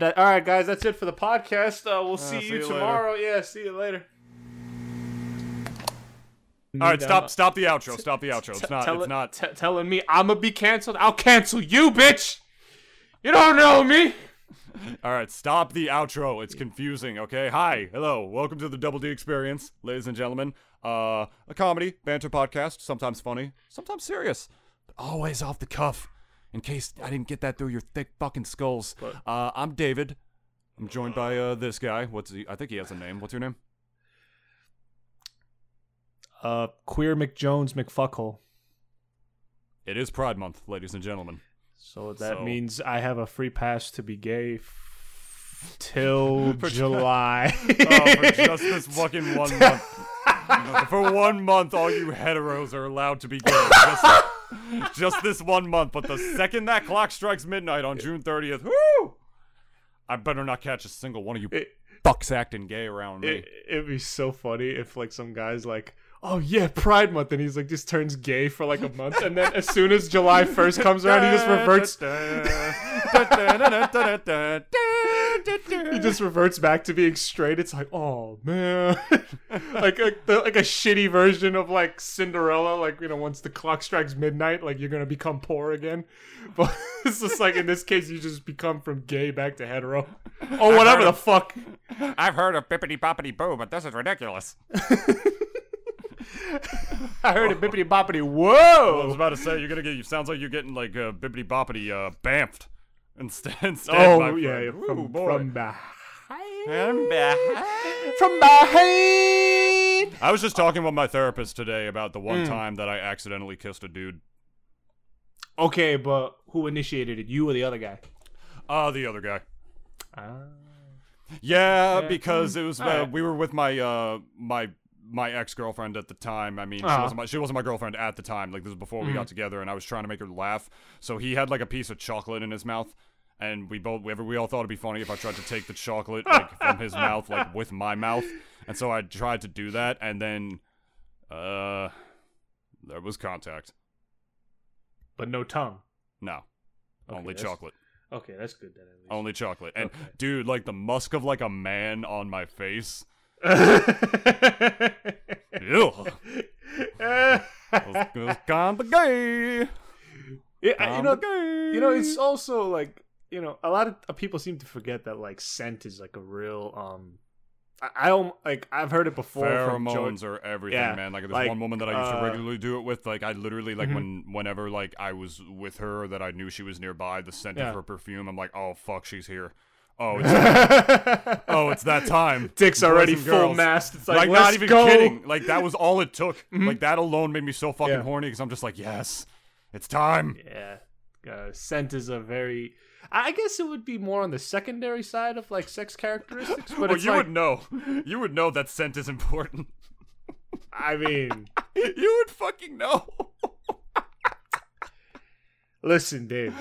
All right, guys. That's it for the podcast. We'll see you tomorrow. Later. Yeah, see you later. All right, stop the outro. Stop the outro. It's not telling me I'm gonna be canceled. I'll cancel you, bitch. You don't know me. All right, stop the outro. It's confusing, okay? Hi, hello, welcome to the Double D Experience, ladies and gentlemen. A comedy, banter podcast, sometimes funny, sometimes serious, but always off the cuff, in case I didn't get that through your thick fucking skulls. I'm David. I'm joined by this guy. I think he has a name. What's your name? Queer McJones McFuckhole. It is Pride Month, ladies and gentlemen. So that means I have a free pass to be gay till July. For just this fucking 1 month. For 1 month, all you heteros are allowed to be gay. Just this 1 month. But the second that clock strikes midnight on June 30th, woo! I better not catch a single one of you fucks acting gay around me. It'd be so funny if like some guy's like, oh yeah, Pride Month, and he's like just turns gay for like a month, and then as soon as July 1st comes around, he just reverts. He just reverts back to being straight. It's like, oh man, like a shitty version of like Cinderella. Like, you know, once the clock strikes midnight, like you're gonna become poor again. But it's just like in this case, you just become from gay back to hetero. Oh, whatever the fuck. I've heard of bippity boppity boo, but this is ridiculous. I heard a bippity boppity. Whoa! Well, I was about to say you sounds like you're getting like bippity boppity bamfed instead. Oh yeah, from behind. I was just talking with my therapist today about the one time that I accidentally kissed a dude. Okay, but who initiated it? You or the other guy? The other guy. Yeah, because it was we were with my my ex-girlfriend at the time. I mean, she wasn't my girlfriend at the time. Like, this was before we got together, and I was trying to make her laugh. So he had like a piece of chocolate in his mouth, and we all thought it'd be funny if I tried to take the chocolate like from his mouth, like with my mouth. And so I tried to do that, and then there was contact, but no tongue. No, okay, only chocolate. Okay, that's good then. At least. Only chocolate, and dude, like the musk of like a man on my face. You know, it's also like, you know, a lot of people seem to forget that like scent is like a real I don't like, I've heard it before. Pheromones are everything, man. Like, there's one woman that I used to regularly do it with. Like, I literally, like, whenever like I was with her, that I knew she was nearby, the scent of her perfume, I'm like, oh fuck, she's here. Oh, it's that time. Dick's already full mast. It's like, not even kidding. Like, that was all it took. Like, that alone made me so fucking horny, because I'm just like, yes, it's time. Yeah. Scent is a very... I guess it would be more on the secondary side of, like, sex characteristics, but it's like... Well, you would know. You would know that scent is important. I mean... You would fucking know. Listen, Dave.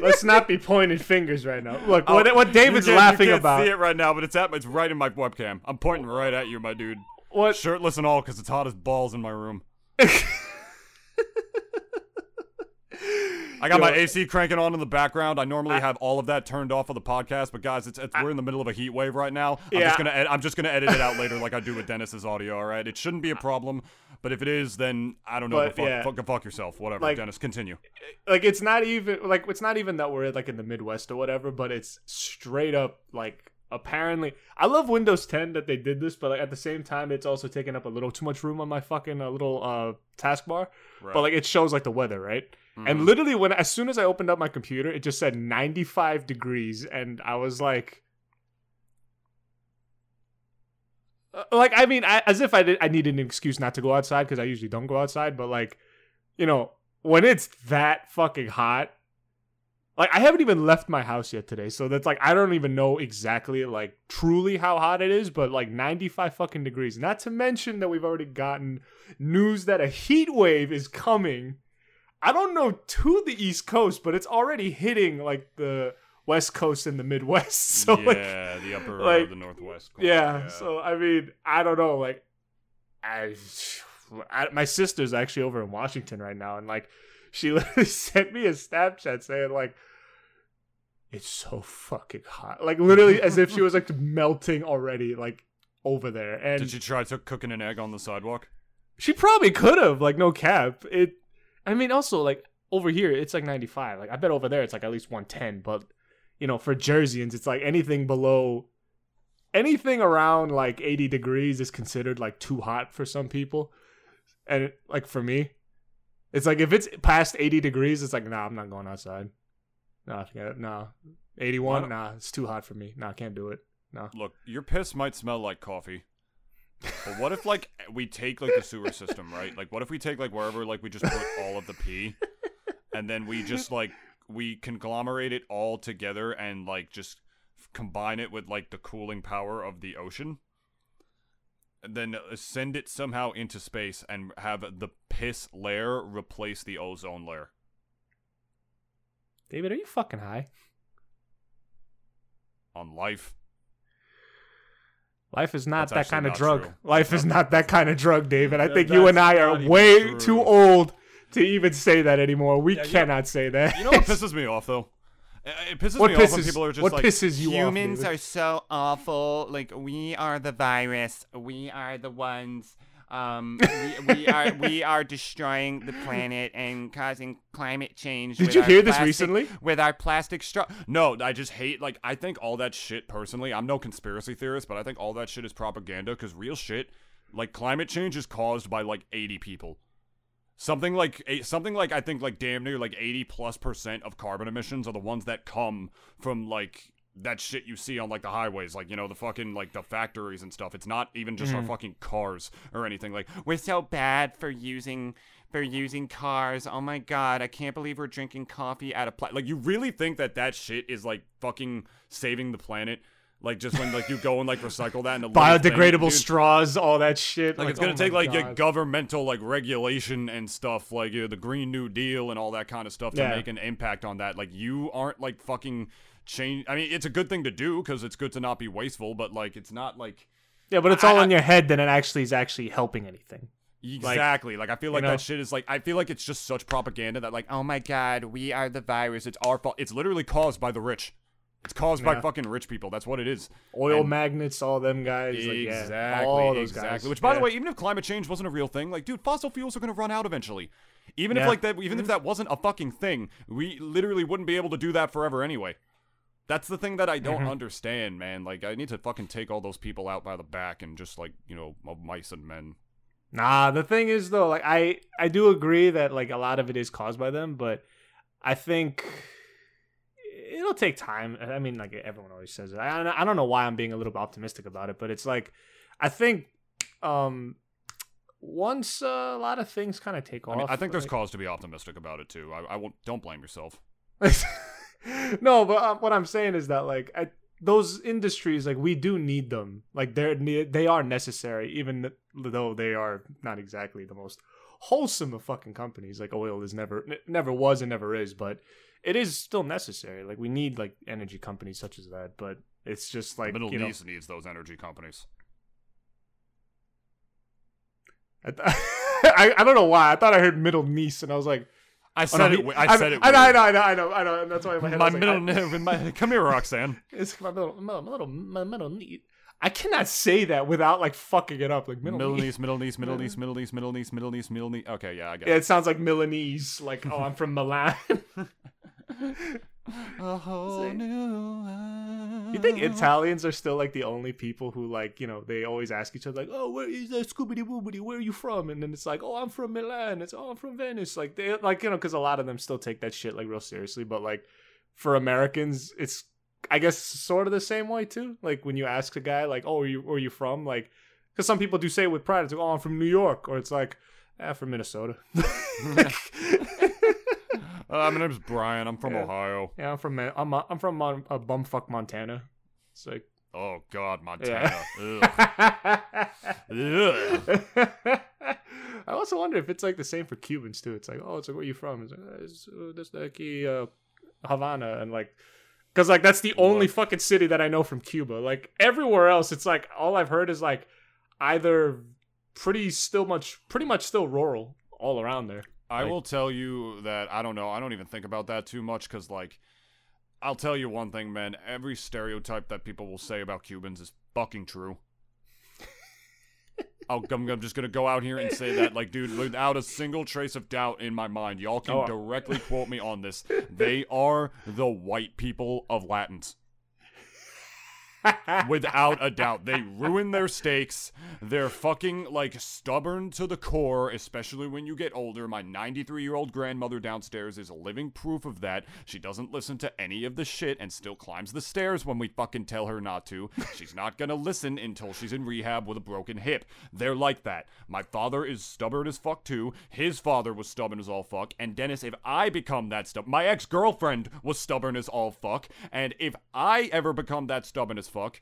Let's not be pointing fingers right now. Look, what David's laughing about. You can't see it right now, but it's right in my webcam. I'm pointing right at you, my dude. What? Shirtless and all, because it's hot as balls in my room. I got my AC cranking on in the background. I normally have all of that turned off of the podcast, but guys, we're in the middle of a heat wave right now. I'm just gonna edit it out later, like I do with Dennis's audio. All right, it shouldn't be a problem, but if it is, then I don't know. Fuck yourself, whatever. Like, Dennis, continue. Like, it's not even that we're like in the Midwest or whatever, but it's straight up like. Apparently, I love Windows 10 that they did this, but like, at the same time, it's also taking up a little too much room on my fucking little taskbar. Right. But like, it shows like the weather, right? And literally, as soon as I opened up my computer, it just said 95 degrees, and I was like, I mean, as if I needed an excuse not to go outside, because I usually don't go outside. But like, you know, when it's that fucking hot. Like, I haven't even left my house yet today, so that's like, I don't even know exactly, like, truly how hot it is, but like 95 fucking degrees. Not to mention that we've already gotten news that a heat wave is coming. I don't know to the East Coast, but it's already hitting like the West Coast and the Midwest. So, yeah, like, the upper like, the Northwest. Yeah, so I mean, I don't know. Like, my sister's actually over in Washington right now, and like, she literally sent me a Snapchat saying like, it's so fucking hot. Like, literally as if she was, like, melting already, like, over there. And did she try to cooking an egg on the sidewalk? She probably could have, like, no cap. It, I mean, also, like, over here, it's, like, 95. Like, I bet over there it's, like, at least 110. But, you know, for Jerseyans, it's, like, anything below... anything around, like, 80 degrees is considered, like, too hot for some people. And, it, like, for me, it's, like, if it's past 80 degrees, it's, like, nah, I'm not going outside. Nah, forget it. Nah. 81? Nah, it's too hot for me. Nah, can't do it. Nah. Look, your piss might smell like coffee. But what if, like, we take, like, the sewer system, right? Like, what if we take, like, wherever, like, we just put all of the pee, and then we just, like, we conglomerate it all together and, like, just combine it with, like, the cooling power of the ocean, and then send it somehow into space and have the piss layer replace the ozone layer. David, are you fucking high? On life. Life is not that kind of drug. Life is not that kind of drug, David. I think you and I are way too old to even say that anymore. We cannot say that. You know what pisses me off, though? It pisses me off when people are just like, humans are so awful. Like, we are the virus. We are the ones... we are destroying the planet and causing climate change. Did you hear this recently? With our plastic straw. No, I just hate, like, I think all that shit, personally, I'm no conspiracy theorist, but I think all that shit is propaganda, because real shit, like, climate change is caused by, like, 80 people. Something like, I think, like, damn near, like, 80+% of carbon emissions are the ones that come from, like... that shit you see on, like, the highways, like, you know, the fucking, like, the factories and stuff. It's not even just our fucking cars or anything. Like, we're so bad for using cars. Oh my god, I can't believe we're drinking coffee out of like, you really think that shit is, like, fucking saving the planet? Like, just when, like, you go and, like, recycle that in the biodegradable thing, straws, all that shit. Like, it's gonna take, like, your governmental, like, regulation and stuff, like, you know, the Green New Deal and all that kind of stuff to make an impact on that. Like, you aren't, like, fucking change. I mean, it's a good thing to do because it's good to not be wasteful, but, like, it's not like... yeah, but it's all in your head that it actually is actually helping anything. Exactly. Like, I feel like that shit is, like, I feel like it's just such propaganda that, like, oh my god, we are the virus. It's our fault. It's literally caused by the rich. It's caused by fucking rich people. That's what it is. Oil magnates, all them guys. Exactly. Like, yeah, all those guys. Which, by the way, even if climate change wasn't a real thing, like, dude, fossil fuels are going to run out eventually. Even if, like, that, even if that wasn't a fucking thing, we literally wouldn't be able to do that forever anyway. That's the thing that I don't understand, man. Like, I need to fucking take all those people out by the back and just, like, you know, mice and men. Nah, the thing is, though, like, I do agree that, like, a lot of it is caused by them, but I think... it'll take time. I mean, like, everyone always says it. I don't know why I'm being a little bit optimistic about it, but it's like, I think once a lot of things kind of take off. I mean, I think, like, there's cause to be optimistic about it, too. I won't, don't blame yourself. No, but what I'm saying is that, like, those industries, like, we do need them. Like, they are necessary, even though they are not exactly the most wholesome of fucking companies. Like, oil is never was and never is, but... it is still necessary. Like, we need, like, energy companies such as that, but it's just, like, the Middle East needs those energy companies. I don't know why. I thought I heard Middle Niece, and I was like... I know. That's why in my head come here, Roxanne. It's my middle niece. I cannot say that without, like, fucking it up. Like, Middle East. Okay, yeah, I got it. Yeah, it sounds like Milanese. Like, oh, I'm from Milan. A whole new... you think Italians are still, like, the only people who, like, you know, they always ask each other, like, oh, where is that Scooby-Doo-Booby-Doo? Where are you from? And then it's like, oh, I'm from Milan. It's, oh, I'm from Venice. Like, they, like, you know, because a lot of them still take that shit, like, real seriously. But, like, for Americans, it's, I guess, sort of the same way, too. Like, when you ask a guy, like, oh, where are you from? Like, because some people do say it with pride. It's like, oh, I'm from New York. Or it's like, from Minnesota. My name's Brian. I'm from Ohio. Yeah, I'm from bumfuck Montana. It's like, oh god, Montana. Yeah. Ugh. Ugh. I also wonder if it's like the same for Cubans too. It's like, oh, it's like, where are you from? It's like, that's like Havana, and like, because like that's the only fucking city that I know from Cuba. Like everywhere else, it's like all I've heard is like either pretty much still rural all around there. I will tell you that I don't know. I don't even think about that too much because, like, I'll tell you one thing, man. Every stereotype that people will say about Cubans is fucking true. I'm just gonna go out here and say that, like, dude, without a single trace of doubt in my mind, y'all can directly quote me on this. They are the white people of Latins. Without a doubt. They ruin their steaks. They're fucking, like, stubborn to the core, especially when you get older. My 93-year-old grandmother downstairs is a living proof of that. She doesn't listen to any of the shit and still climbs the stairs when we fucking tell her not to. She's not gonna listen until she's in rehab with a broken hip. They're like that. My father is stubborn as fuck, too. His father was stubborn as all fuck. And Dennis, if I become that stubborn... My ex-girlfriend was stubborn as all fuck. And if I ever become that stubborn as fuck.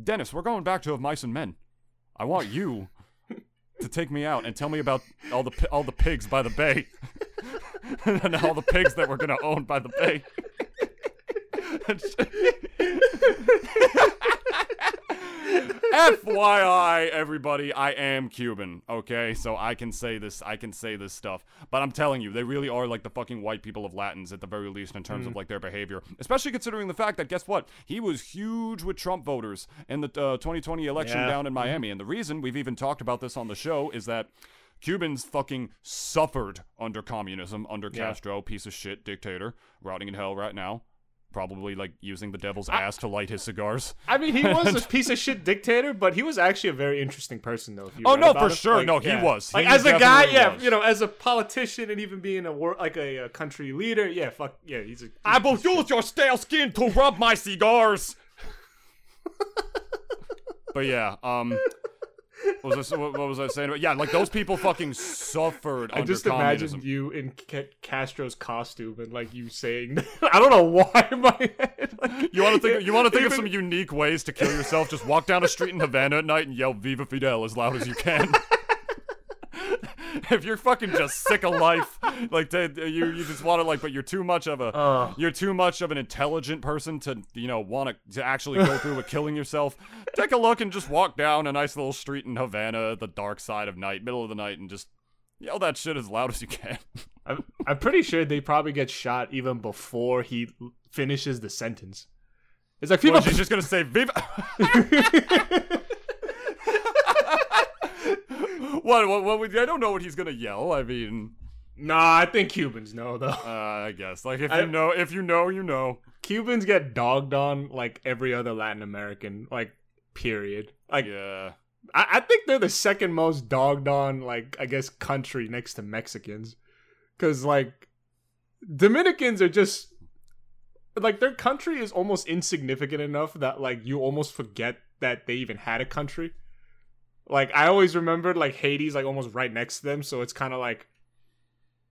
Dennis, we're going back to Of Mice and Men. I want you to take me out and tell me about all the pigs by the bay. And all the pigs that we're gonna own by the bay. FYI, everybody, I am Cuban, okay? So I can say this stuff. But I'm telling you, they really are like the fucking white people of Latins, at the very least, in terms of, like, their behavior. Especially considering the fact that, guess what? He was huge with Trump voters in the 2020 election down in Miami. And the reason we've even talked about this on the show is that Cubans fucking suffered under communism, under Castro, piece of shit, dictator, rotting in hell right now. Probably, like, using the devil's ass to light his cigars. I mean, he was a piece of shit dictator, but he was actually a very interesting person, though. If you sure. Like, no, he was. Like, he as a guy, was. You know, as a politician and even being a country leader, he's a... I will use your stale skin to rub my cigars! But yeah, what was I saying? Yeah, like, those people fucking suffered under communism. I just imagined you in Castro's costume and, like, you saying, I don't know why in my head. Like, you want to think of some unique ways to kill yourself? Just walk down a street in Havana at night and yell Viva Fidel as loud as you can. If you're fucking just sick of life, like, you just want to, like, but you're too much of an intelligent person to, you know, want to actually go through with killing yourself. Take a look and just walk down a nice little street in Havana at the dark side of night, middle of the night, and just yell that shit as loud as you can. I'm pretty sure they probably get shot even before he finishes the sentence. It's like, people... She's just gonna say, Viva... What I don't know what he's gonna yell. I mean, nah, I think Cubans know though. I guess, like, if you know. Cubans get dogged on like every other Latin American, like, period. Like, yeah, I think they're the second most dogged on, like, I guess, country next to Mexicans, because, like, Dominicans are just like, their country is almost insignificant enough that, like, you almost forget that they even had a country. Like, I always remembered, like, Haiti's, like, almost right next to them, so it's kind of, like...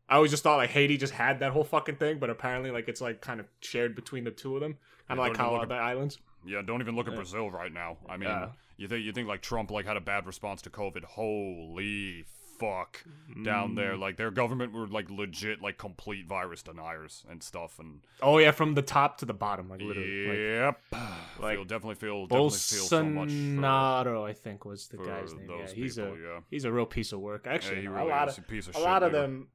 I always just thought, like, Haiti just had that whole fucking thing, but apparently, like, it's, like, kind of shared between the two of them. Kind of like how the islands. Yeah, don't even look at Brazil right now. I mean, you think, like, Trump, like, had a bad response to COVID. Holy fuck. Down there, like, their government were, like, legit, like, complete virus deniers and stuff. And oh, yeah, from the top to the bottom, like, literally. Yep. Like, definitely feel so much. Bolsonaro, I think, was the guy's name. Yeah, he's a real piece of work. Actually, yeah, a lot of them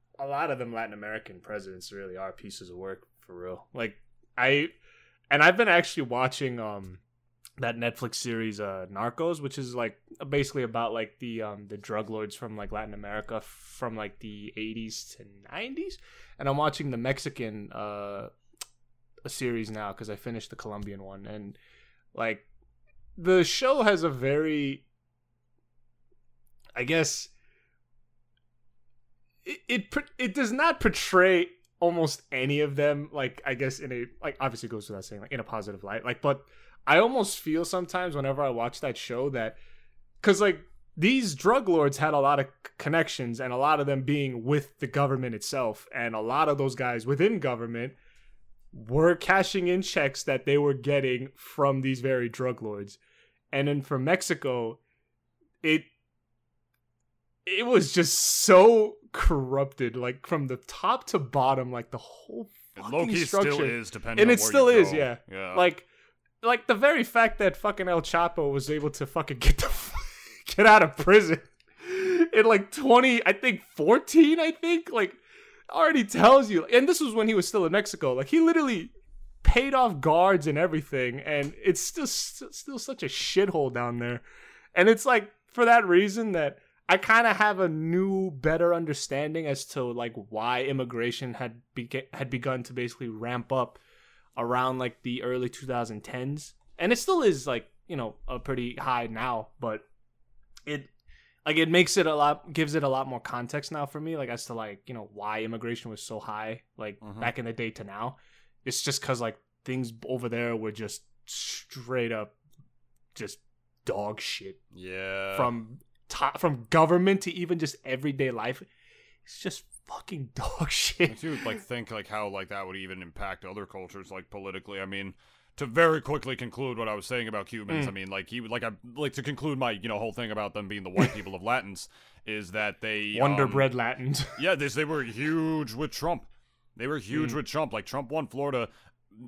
Latin American presidents really are pieces of work, for real. Like, I've been actually watching that Netflix series Narcos, which is, like, basically about, like, the drug lords from, like, Latin America from, like, the 80s to 90s. And I'm watching the Mexican series now because I finished the Colombian one. And, like, the show has a very, I guess, it does not portray almost any of them, like, I guess, in a, like, obviously goes without saying, like, in a positive light. Like, but I almost feel sometimes whenever I watch that show that, because, like, these drug lords had a lot of connections, and a lot of them being with the government itself, and a lot of those guys within government were cashing in checks that they were getting from these very drug lords. And then for Mexico, it was just so corrupted, like, from the top to bottom, like, the whole fucking low-key structure. Still is, depending on where you go. And it still is, yeah. Like, the very fact that fucking El Chapo was able to fucking get out of prison in, like, 14, I think, like, already tells you. And this was when he was still in Mexico. Like, he literally paid off guards and everything, and it's still such a shithole down there. And it's like, for that reason that I kind of have a new, better understanding as to like why immigration had begun to basically ramp up around like the early 2010s, and it still is like, you know, a pretty high now, but gives it a lot more context now for me, like as to like, you know, why immigration was so high, like back in the day to now. It's just because like things over there were just straight up just dog shit. Yeah. From government to even just everyday life, it's just fucking dog shit. You would like think like how like that would even impact other cultures like politically. I mean, to very quickly conclude what I was saying about Cubans, I mean, like he would like I like to conclude my, you know, whole thing about them being the white people of Latins is that they Wonder Bread Latins. Yeah, they were huge with Trump. They were huge with Trump. Like Trump won Florida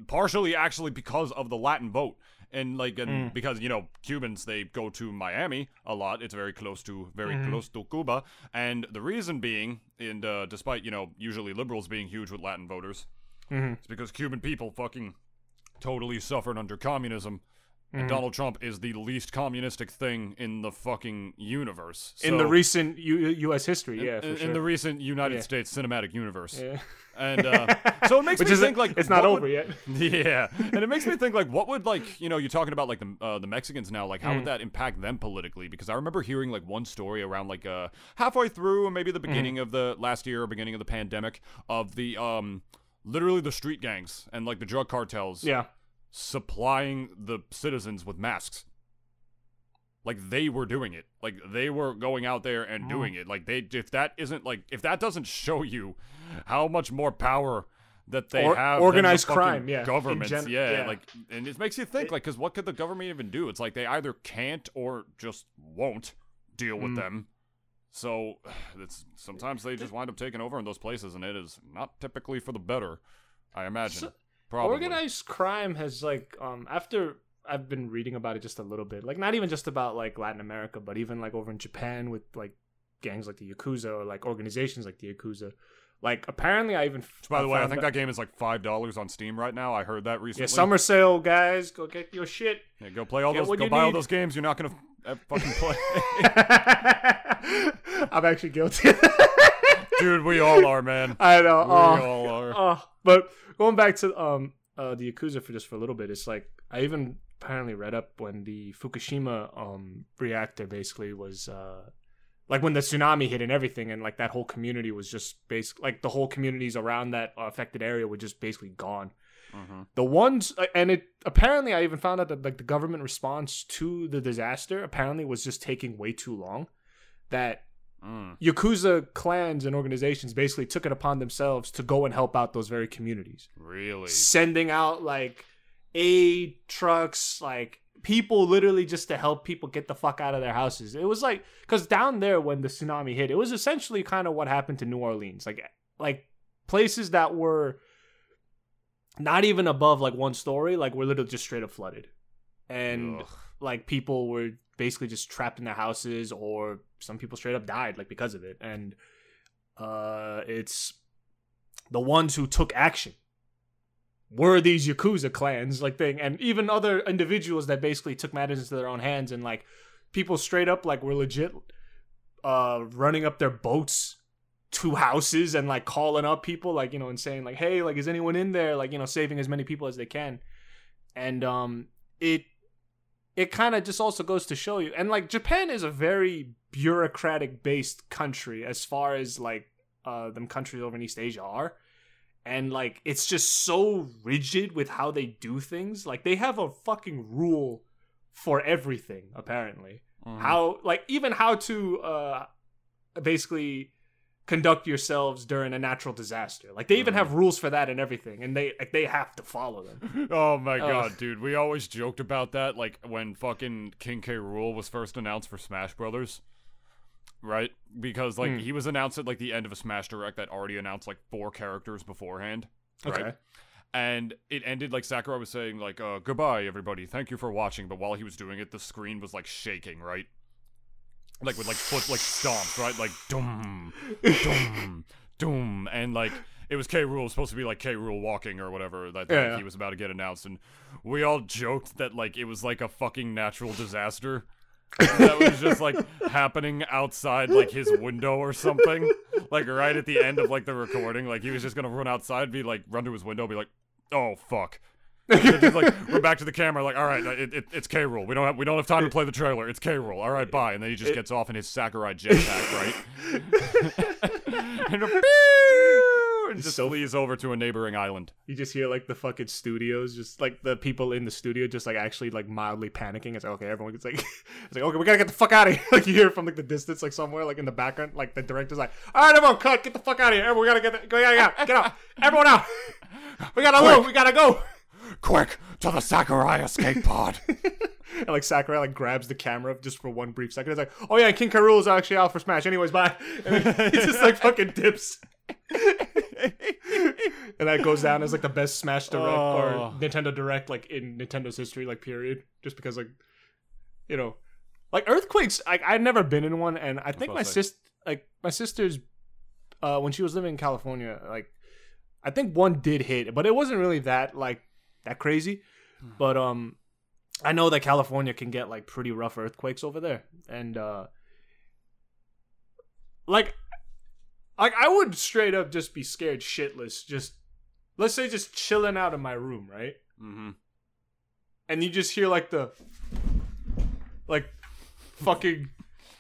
partially actually because of the Latin vote. And like because, you know, Cubans, they go to Miami a lot. It's very close to Cuba. And the reason being, and despite, you know, usually liberals being huge with Latin voters, it's because Cuban people fucking totally suffered under communism. And Donald Trump is the least communistic thing in the fucking universe. So, in the recent U.S. history, for sure. In the recent United States cinematic universe. Yeah. And so it makes me think, like... It's not over yet. Yeah. And it makes me think, like, what would, like... You know, you're talking about, like, the Mexicans now. Like, how would that impact them politically? Because I remember hearing, like, one story around, like, halfway through, maybe the beginning of the last year or beginning of the pandemic, of the, literally the street gangs and, like, the drug cartels. Yeah. Supplying the citizens with masks. Like, they were doing it. Like, they were going out there and doing it. Like, if that doesn't show you how much more power that they have. Organized crime, yeah. Governments, yeah. Like, and it makes you think, like, because what could the government even do? It's like they either can't or just won't deal with them. So, sometimes they just wind up taking over in those places, and it is not typically for the better, I imagine. Probably. Organized crime has, like, after I've been reading about it just a little bit, like, not even just about, like, Latin America, but even, like, over in Japan with, like, gangs like the Yakuza or, like, organizations like the Yakuza. Like, apparently by the way, I think that game is, like, $5 on Steam right now. I heard that recently. Yeah, summer sale, guys. Go get your shit. Yeah, go play all those. Go buy all those games you're not going to fucking play. I'm actually guilty. Dude, we all are, man. I know. We all are. But... going back to the Yakuza for a little bit, it's like I even apparently read up when the Fukushima reactor basically was like when the tsunami hit and everything, and like that whole community was just basically like the whole communities around that affected area were just basically gone. The ones and it apparently I even found out that like the government response to the disaster apparently was just taking way too long. That Yakuza clans and organizations basically took it upon themselves to go and help out those very communities. Really? Sending out, like, aid trucks, like, people literally just to help people get the fuck out of their houses. It was like... because down there, when the tsunami hit, it was essentially kind of what happened to New Orleans. Like places that were not even above, like, one story, like, were literally just straight up flooded. And... ugh. Like, people were basically just trapped in their houses, or some people straight up died, like, because of it. And it's the ones who took action were these Yakuza clans, like, thing. And even other individuals that basically took matters into their own hands. And, like, people straight up, like, were legit running up their boats to houses and, like, calling up people, like, you know, and saying, like, hey, like, is anyone in there? Like, you know, saving as many people as they can. And It kind of just also goes to show you. And, like, Japan is a very bureaucratic-based country as far as, like, them countries over in East Asia are. And, like, it's just so rigid with how they do things. Like, they have a fucking rule for everything, apparently. How, like, even how to basically conduct yourselves during a natural disaster. Like, they even have rules for that and everything, and they have to follow them. Oh my god, dude. We always joked about that, like, when fucking King K Rool was first announced for Smash Brothers, right? Because, like, he was announced at, like, the end of a Smash Direct that already announced, like, 4 characters beforehand, right? Okay. And it ended, like, Sakurai was saying, like, goodbye, everybody, thank you for watching, but while he was doing it, the screen was, like, shaking, right? Like, with, like, foot, like, stomps, right? Like, doom, doom, doom. And, like, it was K Rool. Supposed to be like K Rool walking or whatever. That yeah. He was about to get announced, and we all joked that like it was like a fucking natural disaster that was just like happening outside like his window or something. Like right at the end of like the recording, like he was just gonna run outside, be like run to his window, be like, oh fuck. Just like we're back to the camera, like all right, it's K Rool. We don't have time to play the trailer. It's K Rool. All right, bye. And then he just gets off in his Sakurai jetpack, right? And just flees over to a neighboring island. You just hear like the fucking studios, just like the people in the studio, just like actually like mildly panicking. It's like okay, everyone gets like, it's like okay, we gotta get the fuck out of here. Like you hear from like the distance, like somewhere, like in the background, like the director's like, all right, everyone, cut, get the fuck out of here. Everyone, we gotta get out, everyone out. We gotta move. We gotta go. Quick to the Sakurai escape pod. And like Sakurai like grabs the camera just for one brief second. It's like, oh yeah, King K Rool is actually out for Smash. Anyways, bye. And then he just like fucking dips. And that goes down as like the best Smash Direct or Nintendo Direct like in Nintendo's history, like period. Just because like, you know, like earthquakes. I'd never been in one, and I think my sister's when she was living in California, like I think one did hit, but it wasn't really that like. That crazy, but I know that California can get like pretty rough earthquakes over there, and like I would straight up just be scared shitless. Just let's say just chilling out in my room, right? Mm-hmm. And you just hear like the like fucking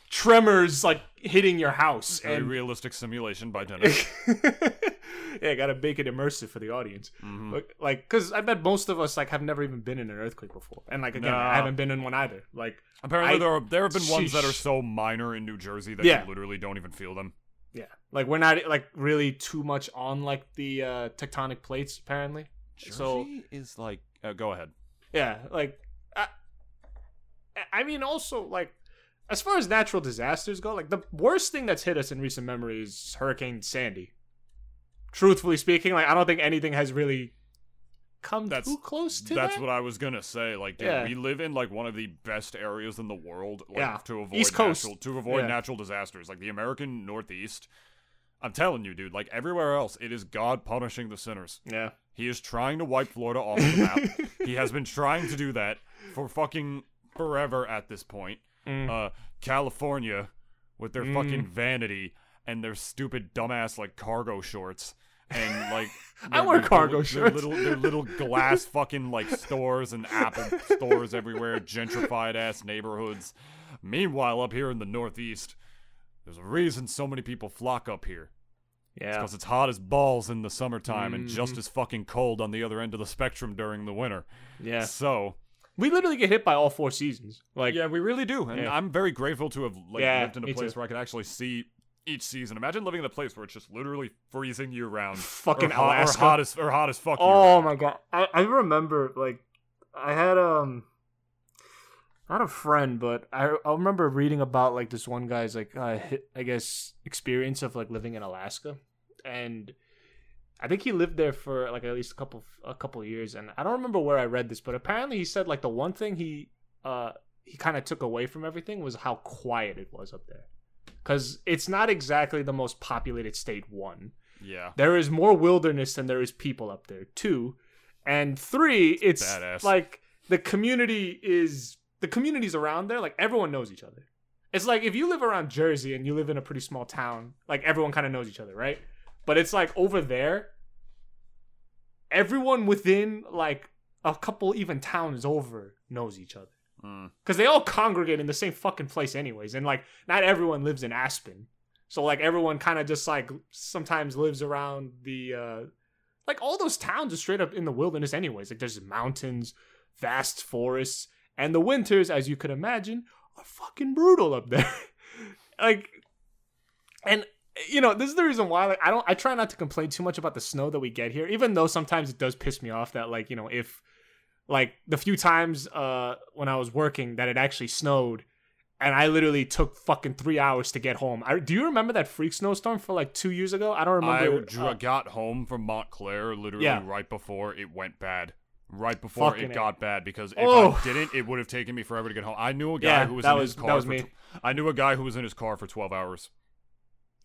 tremors like hitting your house. Very realistic simulation by Dennis. Yeah, I gotta make it immersive for the audience. Mm-hmm. Like, cause I bet most of us like have never even been in an earthquake before, and like again, I haven't been in one either. Like, apparently there have been ones that are so minor in New Jersey that you literally don't even feel them. Yeah, like we're not like really too much on like the tectonic plates apparently. Jersey is like, go ahead. Yeah, like, I mean, also like. As far as natural disasters go, like the worst thing that's hit us in recent memory is Hurricane Sandy. Truthfully speaking, like I don't think anything has really come too close to that. That's what I was gonna say. Like, dude, we live in like one of the best areas in the world, like, to avoid East Coast. Natural disasters. Like the American Northeast. I'm telling you, dude, like everywhere else, it is God punishing the sinners. Yeah. He is trying to wipe Florida off the map. He has been trying to do that for fucking forever at this point. California with their fucking vanity and their stupid dumbass like cargo shorts and like I wear cargo shorts. Their little glass fucking like stores and Apple stores everywhere, gentrified ass neighborhoods. Meanwhile, up here in the Northeast, there's a reason so many people flock up here. Yeah, it's because it's hot as balls in the summertime and just as fucking cold on the other end of the spectrum during the winter. Yeah, so. We literally get hit by all four seasons. Like, yeah, we really do. And I'm very grateful to have like, lived in a place where I could actually see each season. Imagine living in a place where it's just literally freezing year-round. Fucking Alaska. Or hot as fuck year-round. My God. I remember, like, I had, not a friend, but I remember reading about, like, this one guy's, like, I guess, experience of, like, living in Alaska. And I think he lived there for like at least a couple years, and I don't remember where I read this, but apparently he said like the one thing he kind of took away from everything was how quiet it was up there, because it's not exactly the most populated state. One, there is more wilderness than there is people up there. Two, and three, it's badass. Like the communities around there, like everyone knows each other. It's like if you live around Jersey and you live in a pretty small town, like everyone kind of knows each other, right? But it's like over there, everyone within like a couple even towns over knows each other. Because they all congregate in the same fucking place anyways. And like not everyone lives in Aspen. So like everyone kind of just like sometimes lives around the, like all those towns are straight up in the wilderness anyways. Like there's mountains, vast forests, and the winters, as you could imagine, are fucking brutal up there. Like, and... You know, this is the reason why like I try not to complain too much about the snow that we get here, even though sometimes it does piss me off that like, you know, if like the few times when I was working that it actually snowed and I literally took fucking 3 hours to get home. Do you remember that freak snowstorm for like 2 years ago? I don't remember. I got home from Montclair literally right before it went bad. Right before fucking it got bad, because if I didn't, it would have taken me forever to get home. I knew a guy who was in his car for 12 hours.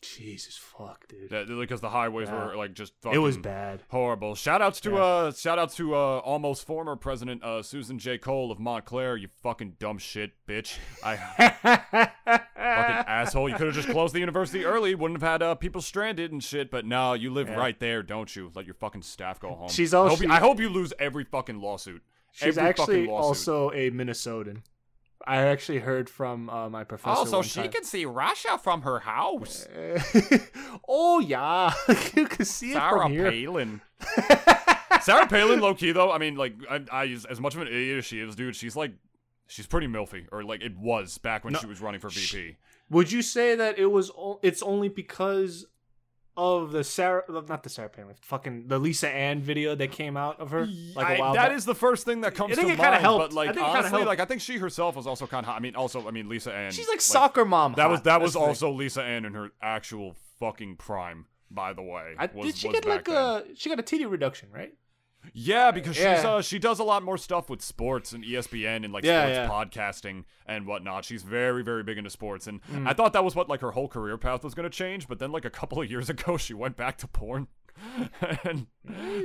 Jesus fuck, dude. Yeah, because the highways were like just fucking it was bad, horrible. Shout outs to almost former president Susan J. Cole of Montclair. You fucking dumb shit, bitch. Fucking asshole. You could have just closed the university early. Wouldn't have had people stranded and shit. But no, you live right there, don't you? Let your fucking staff go home. She's also. I hope you lose every fucking lawsuit. She's actually also a Minnesotan. I actually heard from my professor. Oh, so she can see Russia from her house. Oh, yeah. You can see Sarah it from here. Palin. Sarah Palin, low-key, though. I mean, like, I as much of an idiot as she is, dude, she's, like, she's pretty milfy. Or, like, it was back when she was running for VP. Would you say that it's only because of the Sarah... Not the Sarah Palin. Fucking the Lisa Ann video that came out of her like a while back. That is the first thing that comes to mind. I think it kind of helped. But like, honestly, like, I think she herself was also kind of hot. I mean, Lisa Ann... She's like soccer mom hot. That was also Lisa Ann in her actual fucking prime, by the way. Did she get like a... She got a titty reduction, right? Yeah, because she does a lot more stuff with sports and ESPN and like sports podcasting and whatnot. She's very, very big into sports, and I thought that was what like her whole career path was going to change. But then like a couple of years ago, she went back to porn, and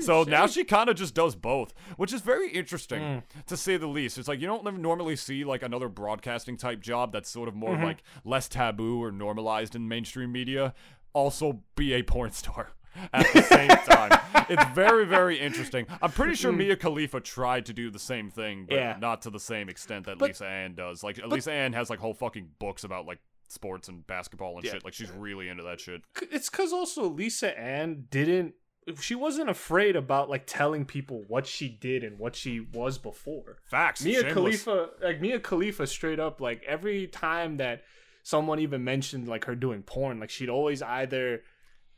so now she kind of just does both, which is very interesting to say the least. It's like you don't normally see like another broadcasting type job that's sort of more like less taboo or normalized in mainstream media. Also, be a porn star. At the same time. It's very, very interesting. I'm pretty sure Mia Khalifa tried to do the same thing, but not to the same extent that Lisa Ann does. Like, Lisa Ann has, like, whole fucking books about, like, sports and basketball and shit. Like, she's really into that shit. It's because also Lisa Ann she wasn't afraid about, like, telling people what she did and what she was before. Facts. Mia Khalifa straight up, like, every time that someone even mentioned, like, her doing porn, like, she'd always either...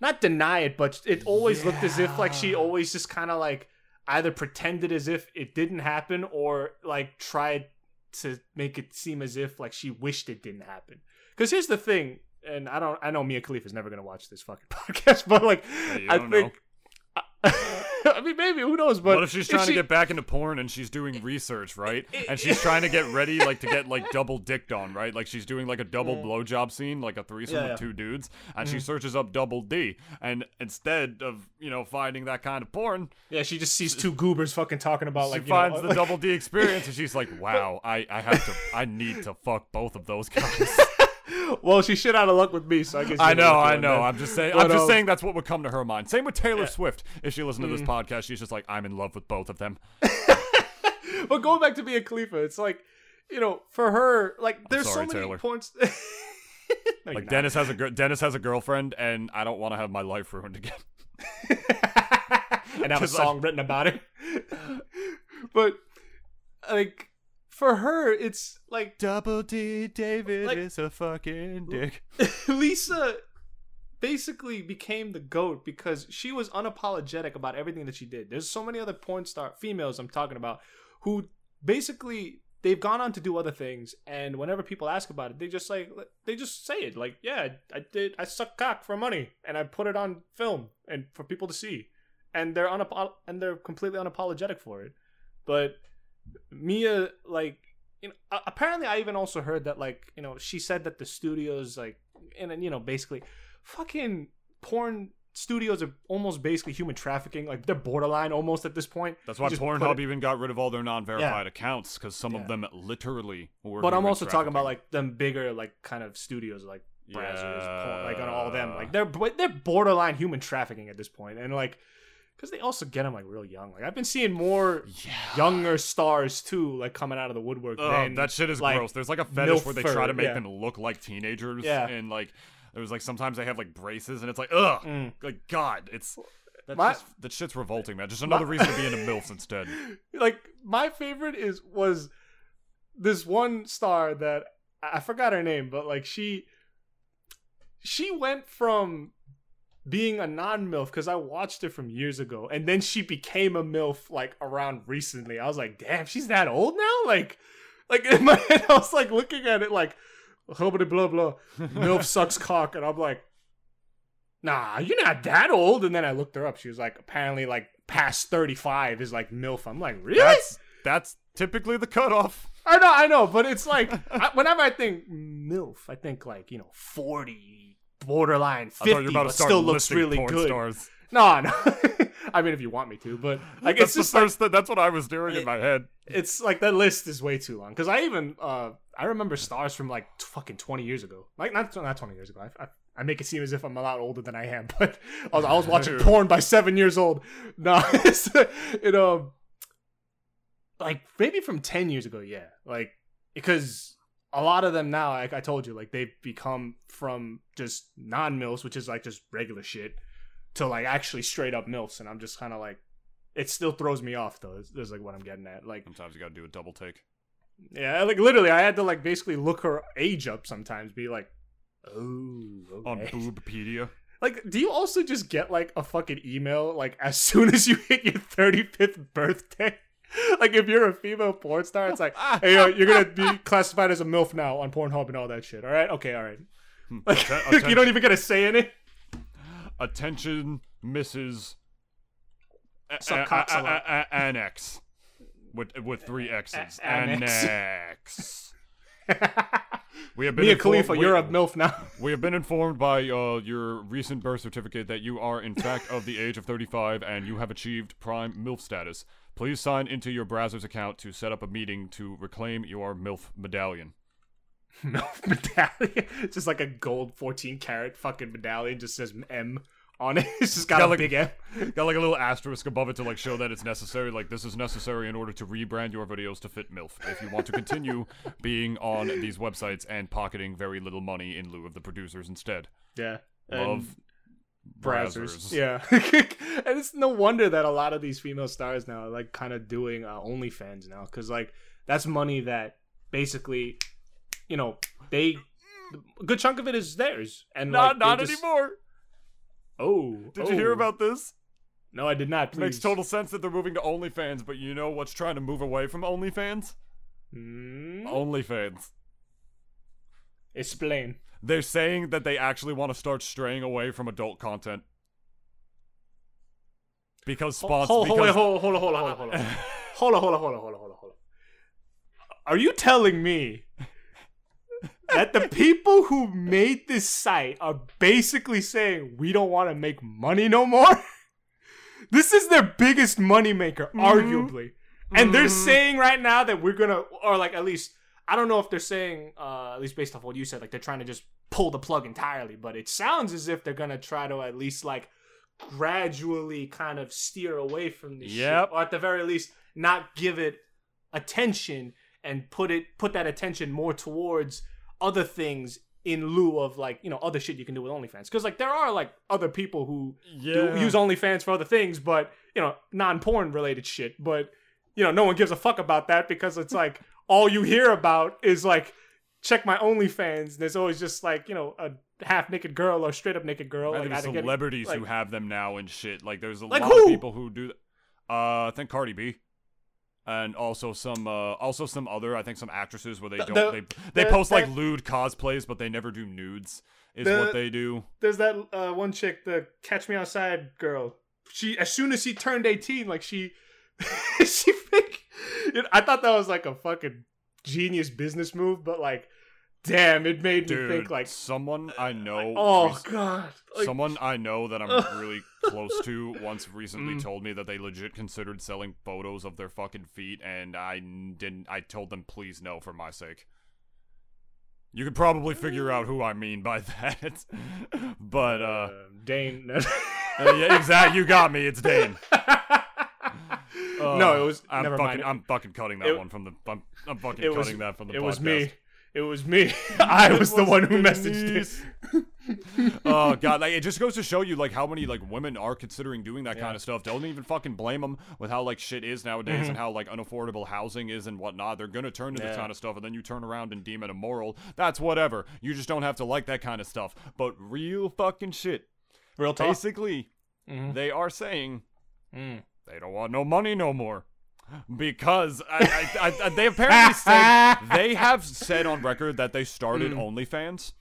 Not deny it, but it always looked as if, like, she always just kind of, like, either pretended as if it didn't happen or, like, tried to make it seem as if, like, she wished it didn't happen. Because here's the thing, and I know Mia Khalifa's never going to watch this fucking podcast, but, like, I mean, maybe, who knows, but... What if she's trying to get back into porn and she's doing research, right? And she's trying to get ready, like, to get, like, double dicked on, right? Like, she's doing, like, a double blowjob scene, like a threesome with two dudes, and she searches up Double D. And instead of, you know, finding that kind of porn... Yeah, she just sees two goobers fucking talking about, like, She finds the Double D Experience, and she's like, wow, I need to fuck both of those guys. Well, she's shit out of luck with me, so I guess... I know. I'm just saying that's what would come to her mind. Same with Taylor Swift. If she listened to this podcast, she's just like, I'm in love with both of them. But going back to Mia Khalifa, it's like, you know, for her, like, there's so many points... No, like, Dennis has a girlfriend, and I don't want to have my life ruined again. And have a song written about it. But, like... For her, it's like... Double D David is a fucking dick. Lisa basically became the GOAT because she was unapologetic about everything that she did. There's so many other porn star females I'm talking about who basically... They've gone on to do other things, and whenever people ask about it, they just say it. Like, yeah, I suck cock for money, and I put it on film and for people to see. And they're completely unapologetic for it. But... Mia, like, you know, apparently I even also heard that, like, you know, she said that the studios, like, and you know, basically fucking porn studios are almost basically human trafficking. Like, they're borderline almost at this point. That's why Pornhub even got rid of all their non-verified accounts, because some of them literally were. But I'm also talking about, like, them bigger, like, kind of studios, like Brazzers, porn, like, on all of them. Like, they're borderline human trafficking at this point. And, like, because they also get them, like, real young. Like, I've been seeing more younger stars, too, like, coming out of the woodwork. Oh, that shit is, like, gross. There's, like, a fetish where they try to make them look like teenagers. Yeah. And, like, there's, like, sometimes they have, like, braces, and it's like, ugh! Like, God, it's... That shit's revolting, man. Just another reason to be into MILFs instead. Like, my favorite was this one star that... I forgot her name, but, like, she went from... being a non-MILF, because I watched it from years ago, and then she became a MILF, like, around recently. I was like, damn, she's that old now? Like in my head, I was, like, looking at it, like, blah, blah, blah, blah, MILF sucks cock, and I'm like, nah, you're not that old, and then I looked her up. She was, like, apparently, like, past 35 is, like, MILF. I'm like, really? That's typically the cutoff. I know, but it's, like, whenever I think MILF, I think, like, you know, 40, borderline 50, I thought you were about to start still looks really porn good. Stars. No, no. I mean, if you want me to, but like, it's just the first like, that's what I was doing in my head. It's like that list is way too long because I even I remember stars from like fucking 20 years ago. Like not 20 years ago. I make it seem as if I'm a lot older than I am, but I was watching porn by 7 years old. No, it's, like maybe from 10 years ago. Yeah, like because a lot of them now, like I told you, like they've become from just non-milfs, which is like just regular shit, to like actually straight up milfs, and I'm just kind of like, it still throws me off though. Is like what I'm getting at. Like sometimes you gotta do a double take. Yeah, like literally, I had to like basically look her age up sometimes, be like, oh, okay. On Boobpedia. Like, do you also just get like a fucking email like as soon as you hit your 35th birthday? Like if you're a female porn star, it's like, hey, you're gonna be classified as a milf now on Pornhub and all that shit. All right, okay, all right. Like, you don't even get a say in it. Attention, Mrs. Annex. With three X's. Annex. We have been Mia Khalifa, you're a MILF now. We have been informed by your recent birth certificate that you are, in fact, of the age of 35 and you have achieved prime MILF status. Please sign into your Brazzers account to set up a meeting to reclaim your MILF medallion. MILF medallion? It's just like a gold 14-carat fucking medallion, just says M on it. It's just got a like, big M. Got like a little asterisk above it to like show that it's necessary. Like this is necessary in order to rebrand your videos to fit MILF. If you want to continue being on these websites and pocketing very little money in lieu of the producers instead. Yeah. Love Brazzers. Yeah. And it's no wonder that a lot of these female stars now are like kind of doing OnlyFans now. Because like that's money that basically, you know, they... A good chunk of it is theirs. And like, not just, anymore. Oh. Did you hear about this? No, I did not. Please. It makes total sense that they're moving to OnlyFans, but you know what's trying to move away from OnlyFans? OnlyFans. Explain. They're saying that they actually want to start straying away from adult content. Because sponsors... Hold on. Are you telling me that the people who made this site are basically saying we don't want to make money no more? This is their biggest moneymaker, arguably. And they're saying right now that we're gonna, or like at least, I don't know if they're saying, at least based off what you said, like they're trying to just pull the plug entirely, but it sounds as if they're gonna try to at least like gradually kind of steer away from this shit. Or at the very least, not give it attention and put that attention more towards other things in lieu of like, you know, other shit you can do with OnlyFans, because like there are like other people who do use OnlyFans for other things, but you know, non-porn related shit, but you know, no one gives a fuck about that because it's like all you hear about is like, check my OnlyFans. There's always just like, you know, a half naked girl or straight up naked girl. Like, there's celebrities who have them now and shit. Like there's a lot of people who do that. I think Cardi B. And also some other, I think some actresses where they don't, they post like lewd cosplays, but they never do nudes is what they do. There's that one chick, the Catch Me Outside girl. She, as soon as she turned 18, like she, I thought that was like a fucking genius business move, but like, damn, it made me think like someone I know. Like, God! Like, someone I know that I'm really close to once recently told me that they legit considered selling photos of their fucking feet, and I didn't. I told them, please no, for my sake. You could probably figure out who I mean by that, but Dane. Yeah, exactly. You got me. It's Dane. No, it was. I'm fucking cutting that one from the. I'm fucking cutting that from the. It podcast. Was me. It was me. I was the one who messaged it. Oh, God. Like, it just goes to show you, like, how many, like, women are considering doing that kind of stuff. Don't even fucking blame them with how, like, shit is nowadays and how, like, unaffordable housing is and whatnot. They're going to turn to this kind of stuff, and then you turn around and deem it immoral. That's whatever. You just don't have to like that kind of stuff. But real fucking shit. Real talk. Basically, they are saying they don't want no money no more. Because they apparently said, they have said on record that they started OnlyFans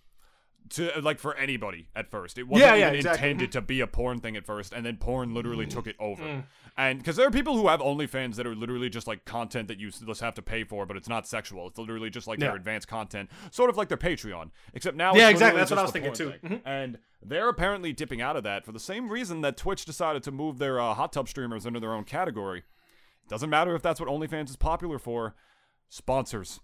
to like for anybody at first. It wasn't even intended to be a porn thing at first, and then porn literally took it over. And because there are people who have OnlyFans that are literally just like content that you just have to pay for, but it's not sexual. It's literally just like their advanced content, sort of like their Patreon, except now. Yeah, exactly. That's what I was thinking too. And they're apparently dipping out of that for the same reason that Twitch decided to move their hot tub streamers into their own category. Doesn't matter if that's what OnlyFans is popular for. Sponsors.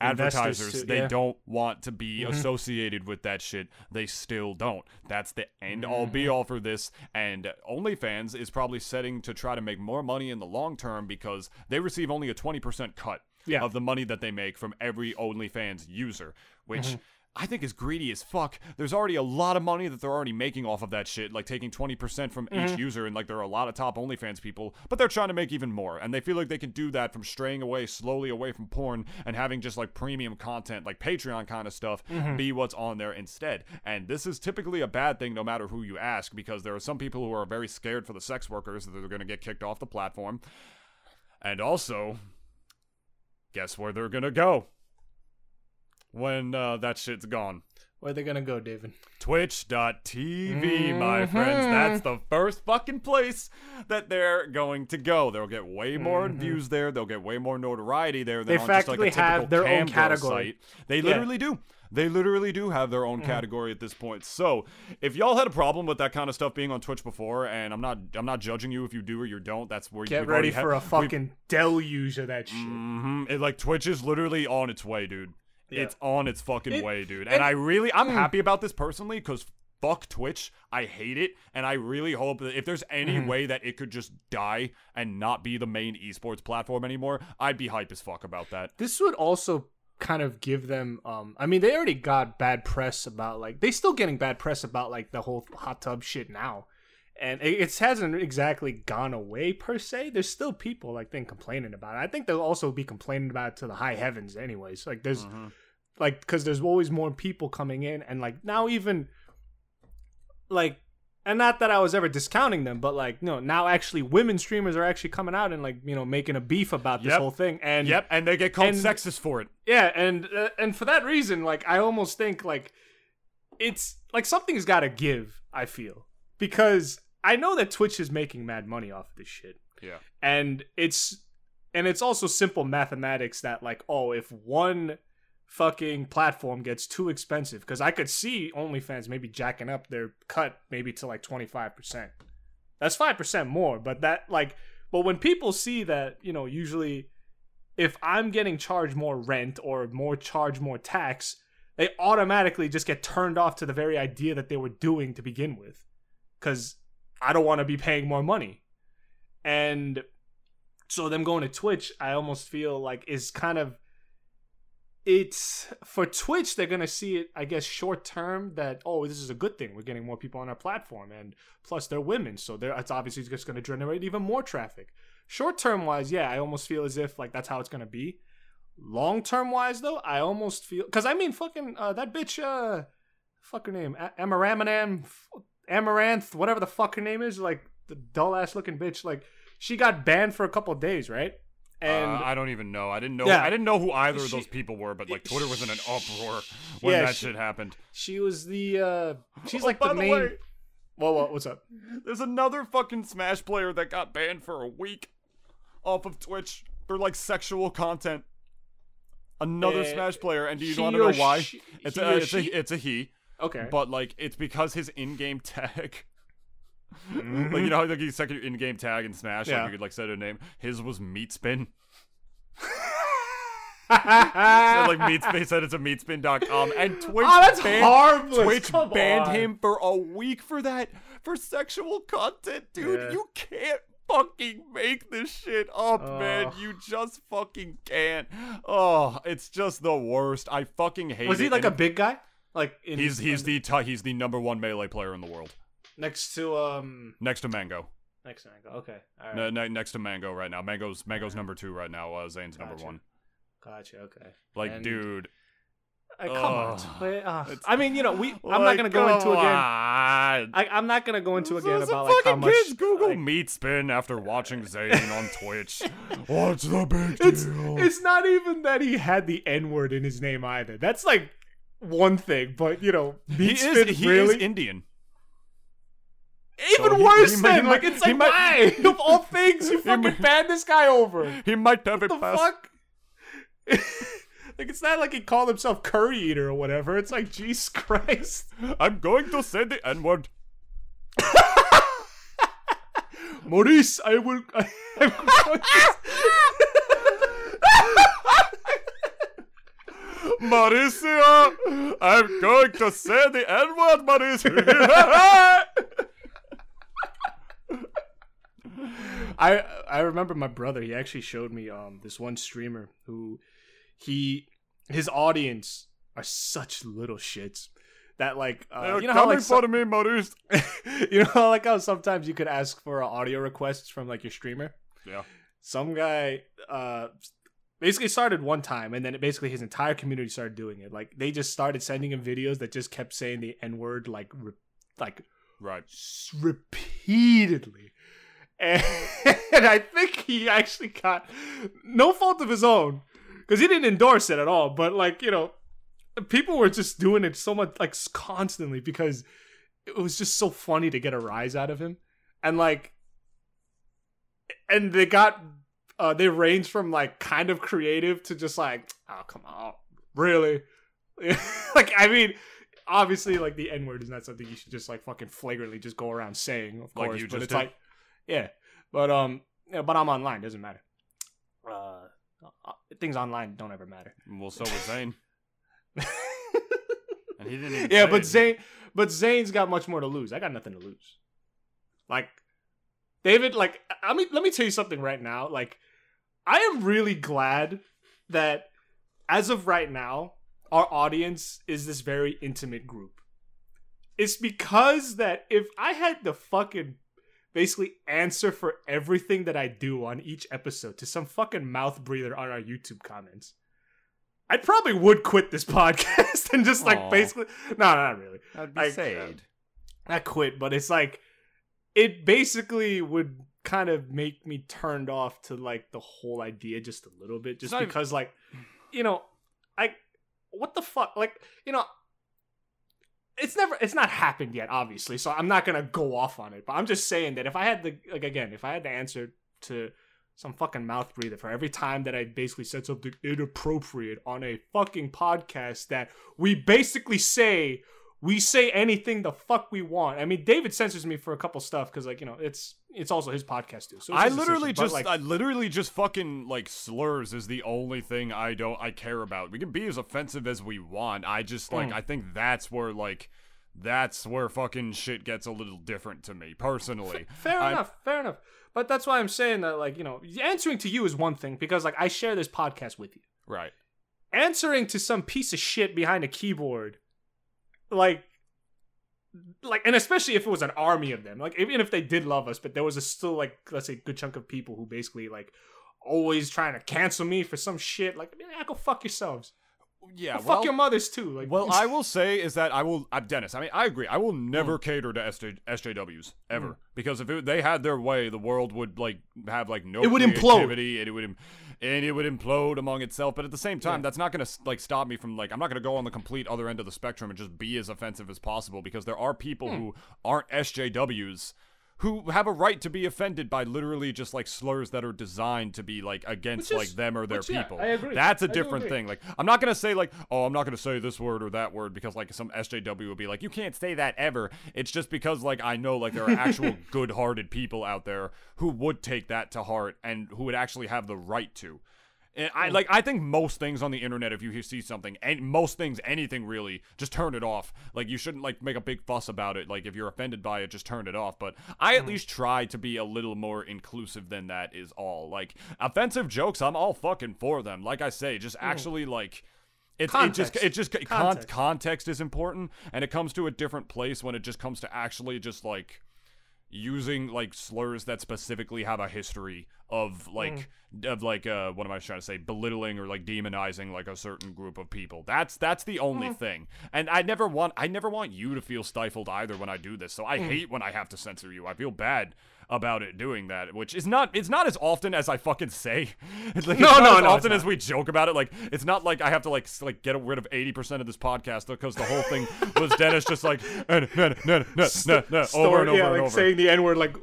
Advertisers, too, they don't want to be associated with that shit. They still don't. That's the end-all be-all for this, and OnlyFans is probably setting to try to make more money in the long term because they receive only a 20% cut of the money that they make from every OnlyFans user, which... I think is greedy as fuck. There's already a lot of money that they're already making off of that shit, like taking 20% from each user, and like there are a lot of top OnlyFans people, but they're trying to make even more, and they feel like they can do that from straying away slowly away from porn and having just like premium content, like Patreon kind of stuff, be what's on there instead. And this is typically a bad thing no matter who you ask, because there are some people who are very scared for the sex workers that they're going to get kicked off the platform. And also, guess where they're going to go? When that shit's gone. Where are they gonna go, David? Twitch.tv, my friends. That's the first fucking place that they're going to go. They'll get way more views there. They'll get way more notoriety there. They practically just, like, have their own category. Site. They literally do. They literally do have their own category at this point. So, if y'all had a problem with that kind of stuff being on Twitch before, and I'm not judging you if you do or you don't. That's where you get ready for a fucking deluge of that shit. It, like, Twitch is literally on its way, dude. It's on its fucking way, dude. And I'm happy about this personally, because fuck Twitch. I hate it. And I really hope that if there's any way that it could just die and not be the main esports platform anymore, I'd be hype as fuck about that. This would also kind of give them, I mean, they already got bad press about, like, they still getting bad press about, like, the whole hot tub shit now. And it hasn't exactly gone away, per se. There's still people, like, then complaining about it. I think they'll also be complaining about it to the high heavens anyways. Like, there's... like, because there's always more people coming in, and, like, now even, like, and not that I was ever discounting them, but, like, no, now actually women streamers are actually coming out and, like, you know, making a beef about this whole thing. And and they get called sexist for it. Yeah, and for that reason, like, I almost think, like, it's, like, something's got to give, I feel. Because I know that Twitch is making mad money off of this shit. Yeah. And it's also simple mathematics that, like, oh, if one... fucking platform gets too expensive, because I could see OnlyFans maybe jacking up their cut maybe to like 25%. That's 5% more, but that like, but when people see that, you know, usually if I'm getting charged more rent or more tax, they automatically just get turned off to the very idea that they were doing to begin with, because I don't want to be paying more money. And so them going to Twitch, I almost feel like is kind of, it's for Twitch, they're gonna see it, I guess, short term, that, oh, this is a good thing, we're getting more people on our platform, and plus they're women, so it's obviously just gonna generate even more traffic. Short term wise, yeah, I almost feel as if like that's how it's gonna be. Long term wise though, I almost feel, because I mean fucking that bitch, fuck her name, Amaranth, whatever the fuck her name is, like the dull ass looking bitch, like she got banned for a couple of days, right? And I don't even know. I didn't know who either of those people were, but like Twitter was in an uproar when that shit happened. She was the she's like the main. Way, what's up? There's another fucking Smash player that got banned for a week off of Twitch for like sexual content. Another Smash player, and do you want to know why? It's a he. Okay. But like it's because his in-game tag. Like, you know how like you set your in-game tag in Smash, like you could like set a name. His was Meatspin. Like Meatspin said it's a Meatspin.com, and Twitch banned him for a week for that, for sexual content, dude. You can't fucking make this shit up, man. You just fucking can't. Oh, it's just the worst. I fucking hate it. Was he like a big guy? Like in he's the number one melee player in the world. Next to Mango. Next to Mango. Okay. All right. Next to Mango right now. Mango's number two right now. Zane's number one. Gotcha. Okay. Like, and dude. Come on. I mean, you know, I'm not gonna go into again about like how much kids Google like, Meatspin after watching Zane on Twitch. What's the big deal? It's not even that he had the N-word in his name either. That's like one thing, but you know, he is Indian. Even so worse than like it's like might, why of all things you fucking banned this guy over. He might have it passed. Fuck? Like it's not like he called himself curry eater or whatever. It's like Jesus Christ. I'm going to say the N-word. Maurice, I will. I'm going to... Mauricio, I'm going to say the N-word, Mauricio. I remember my brother, he actually showed me this one streamer who his audience are such little shits that like you know how like me, Maurice. You know how, like how sometimes you could ask for audio requests from like your streamer. Yeah. Some guy basically started one time and then basically his entire community started doing it. Like they just started sending him videos that just kept saying the N-word repeatedly. And I think he actually got, no fault of his own, because he didn't endorse it at all, but like, you know, people were just doing it so much, like, constantly, because it was just so funny to get a rise out of him. And like, and they got, they ranged from like kind of creative to just like, oh, come on, really? Like, I mean, obviously like the N-word is not something you should just like fucking flagrantly just go around saying, of course, but it's like, yeah, but I'm online. Doesn't matter. Things online don't ever matter. Well, so was Zane. And he didn't even yeah, but Zane, but Zane's got much more to lose. I got nothing to lose. Like David, like I mean, let me tell you something right now. Like I am really glad that as of right now, our audience is this very intimate group. It's because that if I had the fucking basically answer for everything that I do on each episode to some fucking mouth breather on our YouTube comments, I probably would quit this podcast and just like basically... No, not really. That'd be sad. Not quit, but it's like... It basically would kind of make me turned off to like the whole idea just a little bit. Just because like, you know, what the fuck? Like, you know... It's not happened yet, obviously, so I'm not gonna go off on it, but I'm just saying that if I had the, like, again, if I had the answer to some fucking mouth breather for every time that I basically said something inappropriate on a fucking podcast that we basically say, anything the fuck we want. I mean, David censors me for a couple stuff, because, like, you know, it's also his podcast, too. So I literally just fucking, like, slurs is the only thing I care about. We can be as offensive as we want. I just, like, I think that's where fucking shit gets a little different to me, personally. Fair enough. But that's why I'm saying that, like, you know, answering to you is one thing, because, like, I share this podcast with you. Right. Answering to some piece of shit behind a keyboard, like, and especially if it was an army of them, like, even if they did love us, but there was still, like, let's say, a good chunk of people who basically, like, always trying to cancel me for some shit. Like, man, go fuck yourselves. Yeah, well, fuck your mothers too. Like, well, I will say is that Dennis, I mean, I agree. I will never cater to SJWs ever, because if they had their way, the world would like have like no creativity, and it would implode among itself. But at the same time, that's not gonna like stop me from like I'm not gonna go on the complete other end of the spectrum and just be as offensive as possible, because there are people who aren't SJWs who have a right to be offended by literally just like slurs that are designed to be like against like them or their people. Yeah, I agree. That's a different thing. Like I'm not gonna say like, oh, I'm not gonna say this word or that word because like some SJW will be like, you can't say that ever. It's just because like I know like there are actual good-hearted people out there who would take that to heart and who would actually have the right to. And I think most things on the internet, if you see something, and most things, anything really, just turn it off. Like, you shouldn't, like, make a big fuss about it. Like, if you're offended by it, just turn it off. But I at least try to be a little more inclusive than that is all. Like, offensive jokes, I'm all fucking for them. Like I say, just actually, like... Context is important, and it comes to a different place when it just comes to actually just, like... using like slurs that specifically have a history of like what am I trying to say, belittling or like demonizing like a certain group of people. That's the only thing. And I never want you to feel stifled either when I do this, so I hate when I have to censor you. I feel bad. about it doing that, which is not, it's not as often as I fucking say. Like, no, no, as often as we joke about it, like, it's not like I have to like get rid of 80% of this podcast because the whole thing was Dennis just like, over and over and over. Saying the N-word like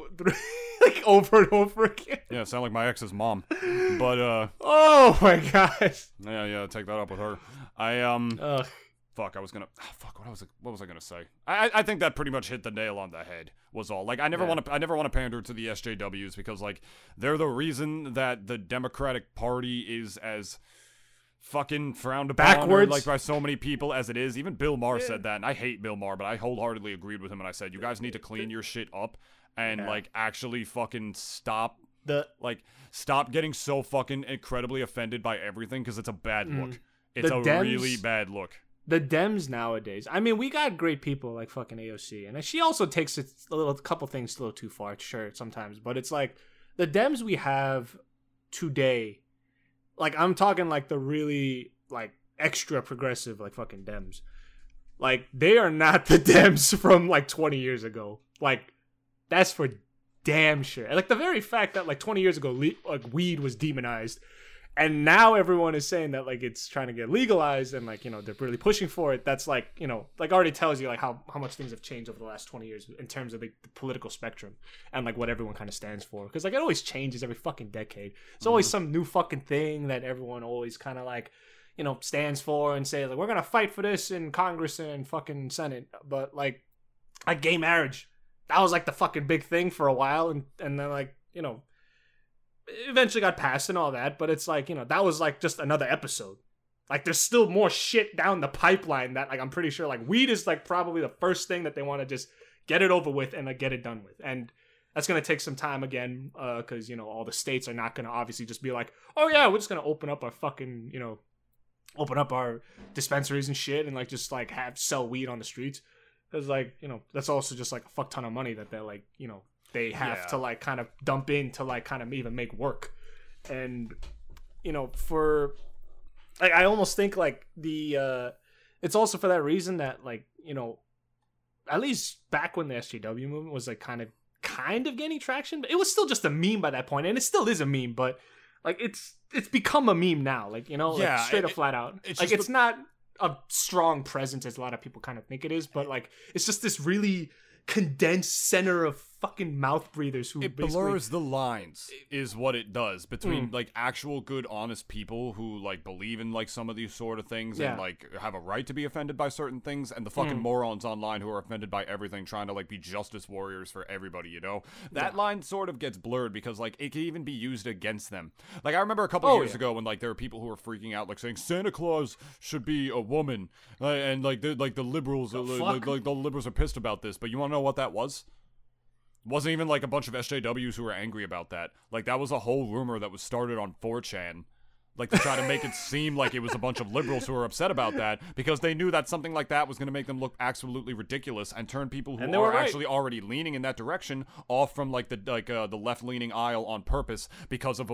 over and over again. Yeah, sound like my ex's mom. But oh my gosh. Yeah, yeah, take that up with her. Ugh. Fuck, I was gonna. Oh, fuck, what was I gonna say? I think that pretty much hit the nail on the head. Was all. Like, I never want to pander to the SJWs because, like, they're the reason that the Democratic Party is as fucking frowned upon, backwards, or, like, by so many people as it is. Even Bill Maher said that, and I hate Bill Maher, but I wholeheartedly agreed with him, and I said, you guys need to clean your shit up and like actually fucking stop. Stop getting so fucking incredibly offended by everything because it's a bad look. It's a really bad look. The Dems nowadays. I mean, we got great people like fucking AOC, and she also takes a couple things a little too far, sure, sometimes. But it's like the Dems we have today, like I'm talking like the really like extra progressive like fucking Dems, like they are not the Dems from like 20 years ago. Like that's for damn sure. And like the very fact that like 20 years ago, like weed was demonized. And now everyone is saying that, like, it's trying to get legalized and, like, you know, they're really pushing for it. That's, like, you know, like, already tells you, like, how much things have changed over the last 20 years in terms of, like, the political spectrum and, like, what everyone kind of stands for. Because, like, it always changes every fucking decade. It's always some new fucking thing that everyone always kind of, like, you know, stands for and say, like, we're going to fight for this in Congress and fucking Senate. But, like gay marriage, that was, like, the fucking big thing for a while. And then, like, you know, eventually got passed and all that, but it's like, you know, that was like just another episode. Like there's still more shit down the pipeline that like I'm pretty sure like weed is like probably the first thing that they want to just get it over with and like get it done with. And that's going to take some time again because, you know, all the states are not going to obviously just be like, oh yeah, we're just going to open up our fucking, you know, open up our dispensaries and shit and like just like sell weed on the streets. Because like, you know, that's also just like a fuck ton of money that they're like, you know, they have to like kind of dump in to like kind of even make work. And you know, for like I almost think like the it's also for that reason that like, you know, at least back when the SJW movement was like kind of gaining traction, but it was still just a meme by that point, and it still is a meme, but like it's become a meme now, like, you know, like straight up flat out. It's like it's not a strong presence as a lot of people kind of think it is, but like it's just this really condensed center of fucking mouth breathers who it blurs the lines is what it does between like actual good honest people who like believe in like some of these sort of things and like have a right to be offended by certain things and the fucking morons online who are offended by everything trying to like be justice warriors for everybody, you know, that line sort of gets blurred because like it can even be used against them. Like I remember a couple years ago when like there were people who were freaking out like saying Santa Claus should be a woman and like the liberals the liberals are pissed about this, but you want to know what that was? Wasn't even like a bunch of SJWs who were angry about that. Like that was a whole rumor that was started on 4chan, like to try to make it seem like it was a bunch of liberals who were upset about that because they knew that something like that was going to make them look absolutely ridiculous and turn people who are actually already leaning in that direction off from like the left leaning aisle on purpose because of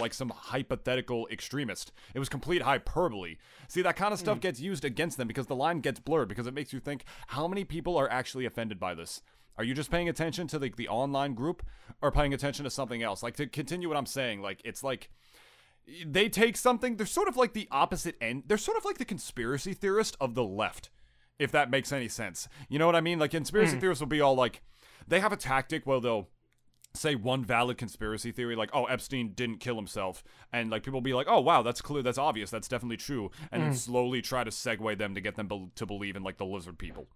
like some hypothetical extremist. It was complete hyperbole. See, that kind of stuff gets used against them because the line gets blurred because it makes you think how many people are actually offended by this. Are you just paying attention to like the online group or paying attention to something else? Like, to continue what I'm saying, like it's like they take something, they're sort of like the opposite end. They're sort of like the conspiracy theorist of the left, if that makes any sense. You know what I mean? Like conspiracy theorists will be all like, they have a tactic where they'll say one valid conspiracy theory, like, oh, Epstein didn't kill himself, and like people will be like, oh wow, that's clear, that's obvious, that's definitely true, and then slowly try to segue them to get them to believe in like the lizard people.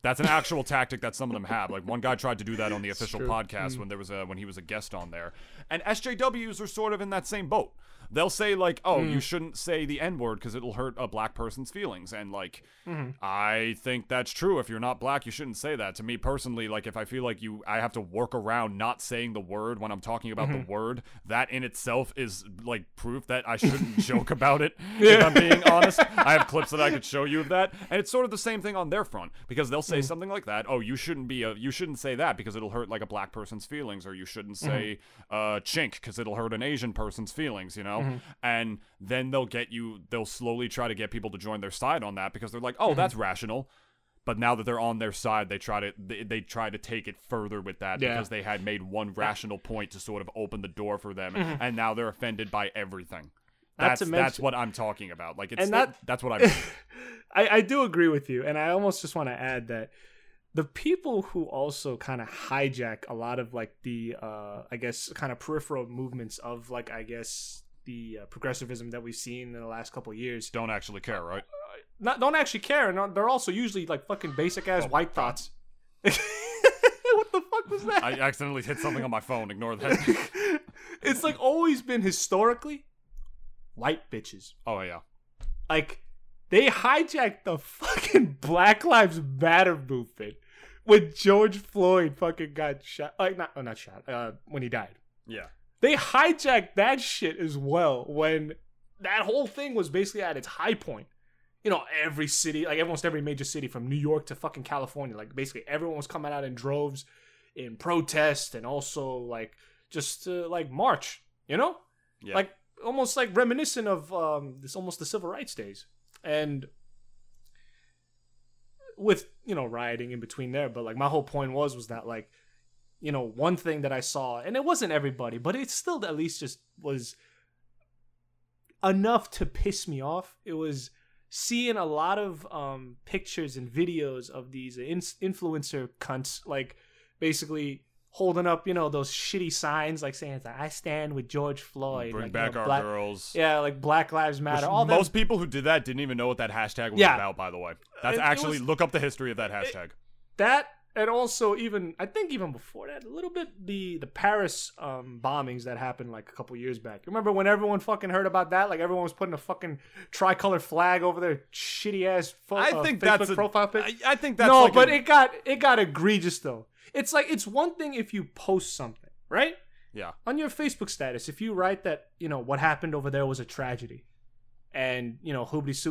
That's an actual tactic that some of them have. Like one guy tried to do that on the official podcast when he was a guest on there. And SJWs are sort of in that same boat. They'll say like, "Oh, you shouldn't say the N-word because it'll hurt a black person's feelings." And like, I think that's true. If you're not black, you shouldn't say that. To me personally, like if I feel like I have to work around not saying the word when I'm talking about the word, that in itself is like proof that I shouldn't joke about it. If I'm being honest, I have clips that I could show you of that. And it's sort of the same thing on their front because they'll say something like that. Oh, you shouldn't say that because it'll hurt like a black person's feelings, or you shouldn't say chink because it'll hurt an Asian person's feelings, you know? And then they'll slowly try to get people to join their side on that because they're like, oh, that's rational. But now that they're on their side, they try to take it further with that, yeah, because they had made one rational point to sort of open the door for them, mm-hmm, and now they're offended by everything. That's what I'm talking about. Like, it's, and that's what I mean. I do agree with you, and I almost just want to add that the people who also kind of hijack a lot of like the I guess kind of peripheral movements of like the progressivism that we've seen in the last couple of years don't actually care, right? Don't actually care, and they're also usually like fucking basic ass white thoughts. What the fuck was that? I accidentally hit something on my phone. Ignore that. It's like always been historically white bitches. Oh yeah, like they hijacked the fucking Black Lives Matter movement when George Floyd fucking got shot. Like not shot. When he died. Yeah, they hijacked that shit as well when that whole thing was basically at its high point. You know, every city, like almost every major city from New York to fucking California, like basically everyone was coming out in droves in protest and also like just to like march, you know? Yeah. Like almost like reminiscent of this almost the civil rights days. And with, you know, rioting in between there, but like my whole point was that like, you know, one thing that I saw, and it wasn't everybody, but it still at least just was enough to piss me off. It was seeing a lot of pictures and videos of these influencer cunts, like basically holding up, you know, those shitty signs, like saying like, "I stand with George Floyd." Bring like, back, you know, our girls. Yeah, like Black Lives Matter. Which all most people who did that didn't even know what that hashtag was about. By the way, look up the history of that hashtag. And also even I think even before that, a little bit the Paris bombings that happened like a couple years back. Remember when everyone fucking heard about that? Like everyone was putting a fucking tricolor flag over their shitty ass Facebook profile picture. I think that's no, like but it got egregious though. It's like it's one thing if you post something, right? Yeah. On your Facebook status, if you write that, you know, what happened over there was a tragedy. And, you know,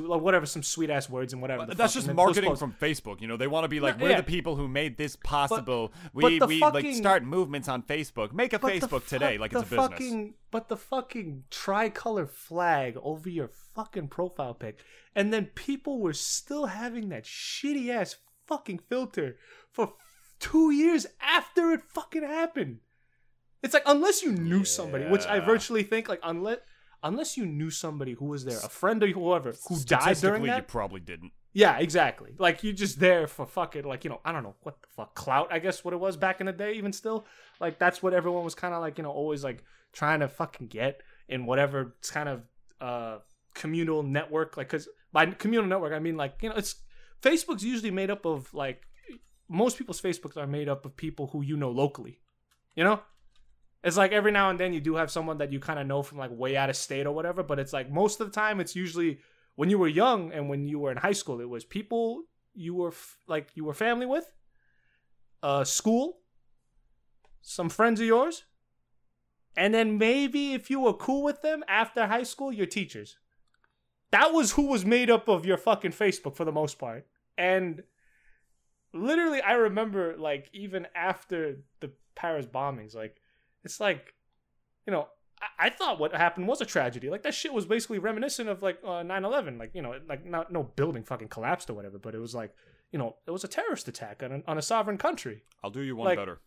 like whatever, some sweet ass words and whatever. That's just marketing from Facebook. You know, they want to be like, we're the people who made this possible. We like start movements on Facebook. Make a Facebook today, like it's a business. But the fucking tricolor flag over your fucking profile pic, and then people were still having that shitty ass fucking filter for 2 years after it fucking happened. It's like unless you knew somebody, which I virtually think like unless you knew somebody who was there, a friend or whoever, who died during that. You probably didn't. Yeah, exactly. Like, you're just there for fucking, like, you know, I don't know, what the fuck, clout, I guess what it was back in the day, even still. Like, that's what everyone was kind of, like, you know, always, like, trying to fucking get in whatever kind of communal network. Like, because by communal network, I mean, like, you know, it's, Facebook's usually made up of, like, most people's Facebooks are made up of people who you know locally, you know? It's like every now and then you do have someone that you kind of know from like way out of state or whatever, but it's like most of the time it's usually when you were young and when you were in high school, it was people you were you were family with, school, some friends of yours, and then maybe if you were cool with them after high school, your teachers. That was who was made up of your fucking Facebook for the most part. And literally I remember like even after the Paris bombings, like, it's like, you know, I thought what happened was a tragedy. Like, that shit was basically reminiscent of, like, 9/11. Like, you know, like, no building fucking collapsed or whatever, but it was like, you know, it was a terrorist attack on a sovereign country. I'll do you one better.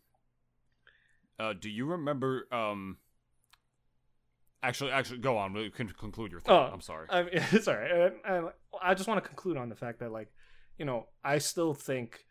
Do you remember, Actually, go on. You can conclude your thought. I'm sorry. It's all right. I just want to conclude on the fact that, like, you know, I still think,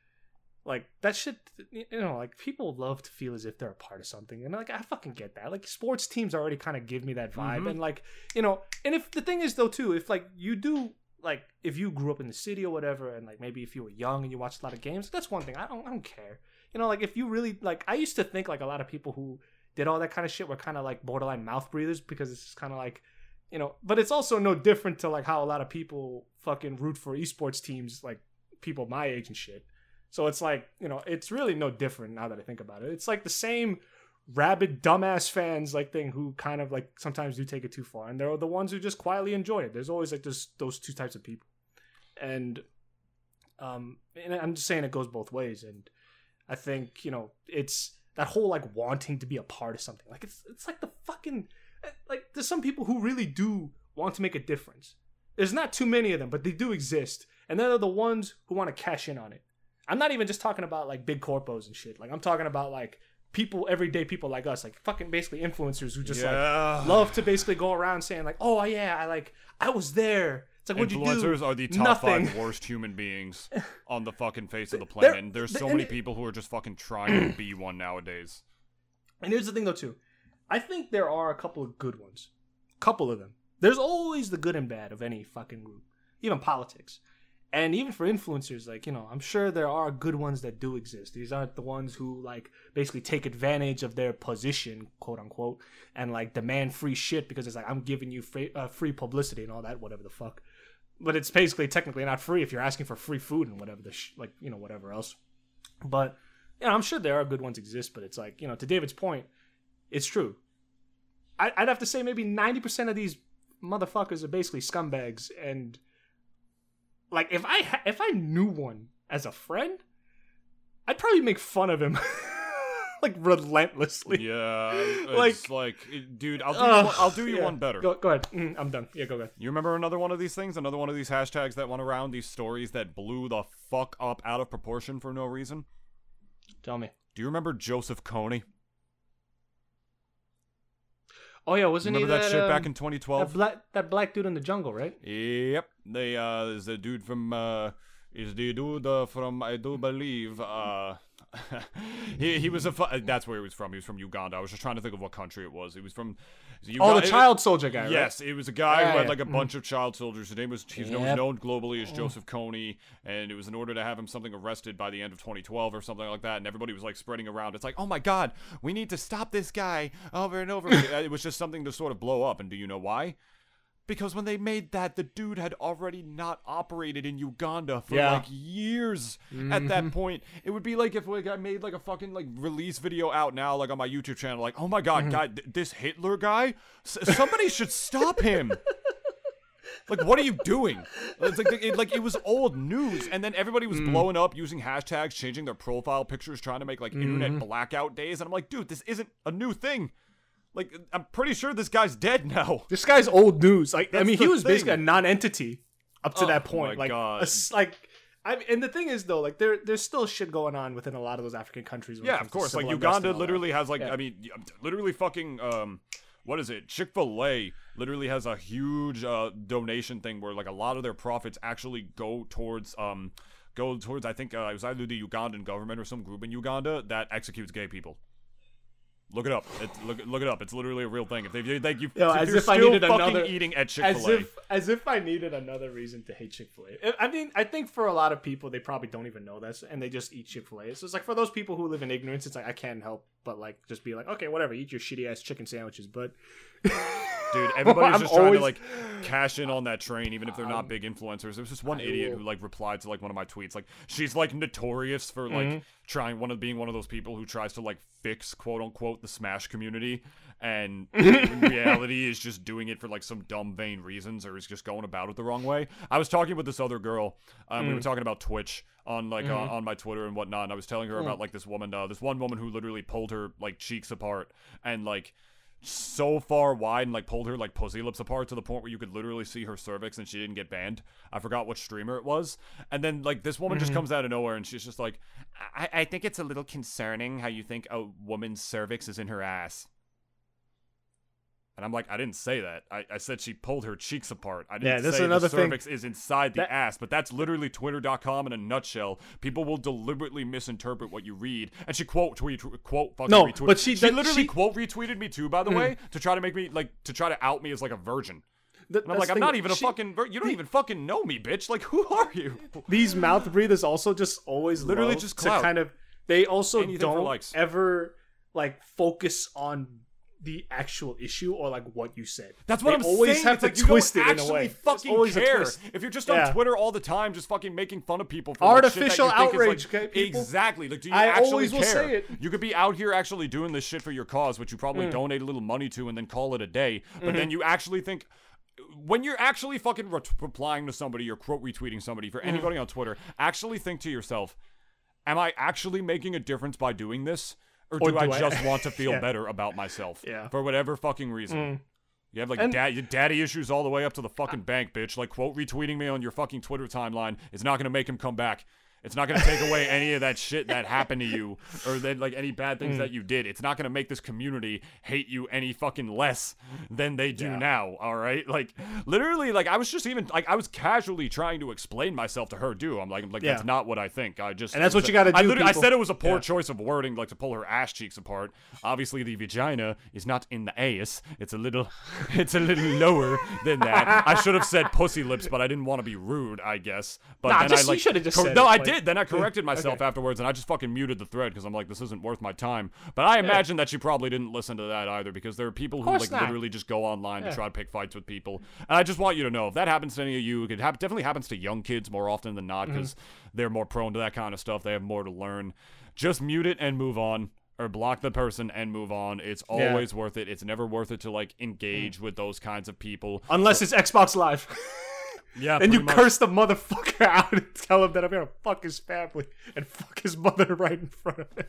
like, that shit, you know, like, people love to feel as if they're a part of something. And, like, I fucking get that. Like, sports teams already kind of give me that vibe. Mm-hmm. And, like, you know, and if the thing is, though, too, if, like, you do, like, if you grew up in the city or whatever, and, like, maybe if you were young and you watched a lot of games, that's one thing. I don't care. You know, like, if you really, like, I used to think, like, a lot of people who did all that kind of shit were kind of, like, borderline mouth breathers because it's just kind of, like, you know, but it's also no different to, like, how a lot of people fucking root for esports teams, like, people my age and shit. So it's like, you know, it's really no different now that I think about it. It's like the same rabid dumbass fans like thing who kind of like sometimes do take it too far. And they're the ones who just quietly enjoy it. There's always like those two types of people. And I'm just saying it goes both ways. And I think, you know, it's that whole like wanting to be a part of something. Like it's like the fucking, like there's some people who really do want to make a difference. There's not too many of them, but they do exist. And they're the ones who want to cash in on it. I'm not even just talking about like big corpos and shit. Like I'm talking about like people, everyday people like us, like fucking basically influencers who just like love to basically go around saying like, oh yeah, I was there. It's like, what'd you do? Influencers are the top five worst human beings on the fucking face of the planet. There's so many people who are just fucking trying to be one nowadays. And here's the thing though too. I think there are a couple of good ones. Couple of them. There's always the good and bad of any fucking group. Even politics. And even for influencers, like, you know, I'm sure there are good ones that do exist. These aren't the ones who, like, basically take advantage of their position, quote-unquote, and, like, demand free shit because it's like, I'm giving you free publicity and all that, whatever the fuck. But it's basically technically not free if you're asking for free food and whatever the like, you know, whatever else. But, you know, I'm sure there are good ones exist, but it's like, you know, to David's point, it's true. I'd have to say maybe 90% of these motherfuckers are basically scumbags, and... like, if I knew one as a friend, I'd probably make fun of him, like, relentlessly. Yeah. It's like, dude, I'll do you one better. Go ahead. I'm done. Yeah, go ahead. You remember another one of these things? Another one of these hashtags that went around? These stories that blew the fuck up out of proportion for no reason? Tell me. Do you remember Joseph Kony? Oh yeah, wasn't he that shit back in 2012? That black dude in the jungle, right? Yep, they is the dude from I do believe he was that's where he was from. He was from Uganda. I was just trying to think of what country it was. He was from Uganda. Oh, the child soldier guy. Yes, right? It was a guy who had like a bunch of child soldiers. His name was known globally as Joseph Kony, and it was in order to have him something arrested by the end of 2012 or something like that. And everybody was like spreading around. It's like, oh my god, we need to stop this guy over and over. It was just something to sort of blow up. And do you know why? Because when they made that, the dude had already not operated in Uganda for like years at that point. It would be like if like, I made like a fucking like release video out now like on my YouTube channel like, oh my god, this Hitler guy, somebody should stop him. Like, what are you doing? It's like it was old news, and then everybody was blowing up using hashtags, changing their profile pictures, trying to make like internet blackout days, and I'm like, dude, this isn't a new thing. Like, I'm pretty sure this guy's dead now. This guy's old news. Like, that's he was basically a non-entity up to that point. My God. And the thing is, though, like, there's still shit going on within a lot of those African countries. Yeah, of course. Like, Uganda literally has, like, I mean, literally fucking, what is it? Chick-fil-A literally has a huge donation thing where, like, a lot of their profits actually go towards, I think, it was either the Ugandan government or some group in Uganda that executes gay people. Look it up. Look it up. It's literally a real thing. If you're still fucking eating at Chick-fil-A. As if I needed another reason to hate Chick-fil-A. I mean, I think for a lot of people, they probably don't even know this, and they just eat Chick-fil-A. So it's like, for those people who live in ignorance, it's like, I can't help but, like, just be like, okay, whatever, eat your shitty-ass chicken sandwiches, but... Dude, everybody's just trying to, like, cash in on that train, even if they're not big influencers. There was just one idiot who, like, replied to, like, one of my tweets. Like, she's, like, notorious for, like, being one of those people who tries to, like, fix, quote-unquote, the Smash community. And in reality is just doing it for, like, some dumb, vain reasons, or is just going about it the wrong way. I was talking with this other girl. We were talking about Twitch on my Twitter and whatnot. And I was telling her about, like, this one woman who literally pulled her, like, cheeks apart and, like... so far wide and like pulled her like pussy lips apart to the point where you could literally see her cervix, and she didn't get banned. I forgot what streamer it was. And then like this woman just comes out of nowhere and she's just like, I think it's a little concerning how you think a woman's cervix is in her ass. And I'm like, I didn't say that. I said she pulled her cheeks apart. I didn't say the cervix is inside the ass, but that's literally Twitter.com in a nutshell. People will deliberately misinterpret what you read. And she retweeted. But she quote retweeted me too, by the way, to try to make me, like, to try to out me as, like, a virgin. And I'm like, I'm not even a fucking... You don't even fucking know me, bitch. Like, who are you? These mouth breathers also just always literally just clout. Kind of... They also don't ever, like, focus on... the actual issue or like what you said. That's what I'm saying. Always have to twist it in a way. Fucking care. If you're just on Twitter all the time, just fucking making fun of people for artificial outrage. Exactly. Like, do you actually care? You could be out here actually doing this shit for your cause, which you probably donate a little money to and then call it a day. But then you actually think. When you're actually fucking replying to somebody or quote retweeting somebody for anybody on Twitter, actually think to yourself, am I actually making a difference by doing this? Or do I just want to feel better about myself? Yeah. For whatever fucking reason. You have, like, daddy issues all the way up to the fucking bank, bitch. Like, quote retweeting me on your fucking Twitter timeline is not going to make him come back. It's not going to take away any of that shit that happened to you or that, like, any bad things that you did. It's not going to make this community hate you any fucking less than they do now, all right? Like, literally, like, I was just even, like, I was casually trying to explain myself to her, dude. I'm like that's not what I think. I just... And that's what you got to do, I said it was a poor choice of wording, like, to pull her ass cheeks apart. Obviously, the vagina is not in the ass. It's a little lower than that. I should have said pussy lips, but I didn't want to be rude, I guess. But nah, then just, I, like, you should have just said no, it, like, I did. Then I corrected myself afterwards, and I just fucking muted the thread because I'm like, this isn't worth my time. But I imagine that she probably didn't listen to that either, because there are people who, like, literally just go online to try to pick fights with people. And I just want you to know, if that happens to any of you, it definitely happens to young kids more often than not, because they're more prone to that kind of stuff. They have more to learn. Just mute it and move on. Or block the person and move on. It's always worth it. It's never worth it to, like, engage with those kinds of people. Unless it's Xbox Live. Yeah, and you curse the motherfucker out and tell him that I'm gonna fuck his family and fuck his mother right in front of him.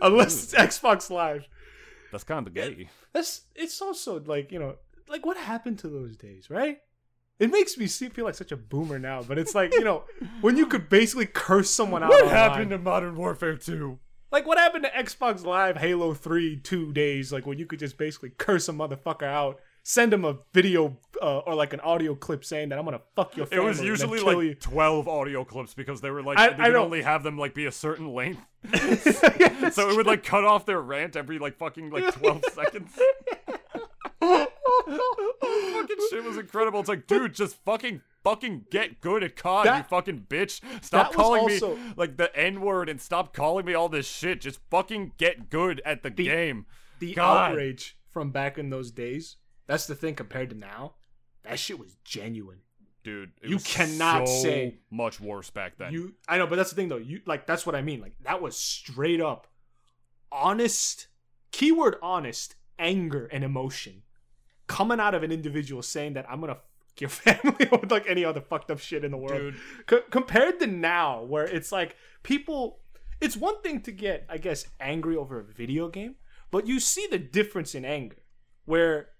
Unless it's Xbox Live. That's kind of gay. It's also, like, you know, like, what happened to those days, right? It makes me feel like such a boomer now, but it's like, you know, when you could basically curse someone out. What happened to Modern Warfare 2? Like, what happened to Xbox Live, Halo 3, 2 days, like, when you could just basically curse a motherfucker out, send him a video or, like, an audio clip saying that I'm gonna fuck your family. It was usually, like, you. 12 audio clips, because they were, like, they would only have them, like, be a certain length. So it would, like, cut off their rant every, like, fucking, like, 12 seconds. Fucking shit was incredible. It's like, dude, just fucking get good at COD, you fucking bitch. Stop calling me, like, the N-word and stop calling me all this shit. Just fucking get good at the game. The outrage from back in those days, that's the thing compared to now. That shit was genuine. Dude, it was so much worse back then. I know, but that's the thing, though. That's what I mean. Like, that was straight up honest, keyword honest, anger and emotion coming out of an individual saying that I'm gonna fuck your family or, like, any other fucked up shit in the world. Compared to now, where it's like people, it's one thing to get, I guess, angry over a video game, but you see the difference in anger, where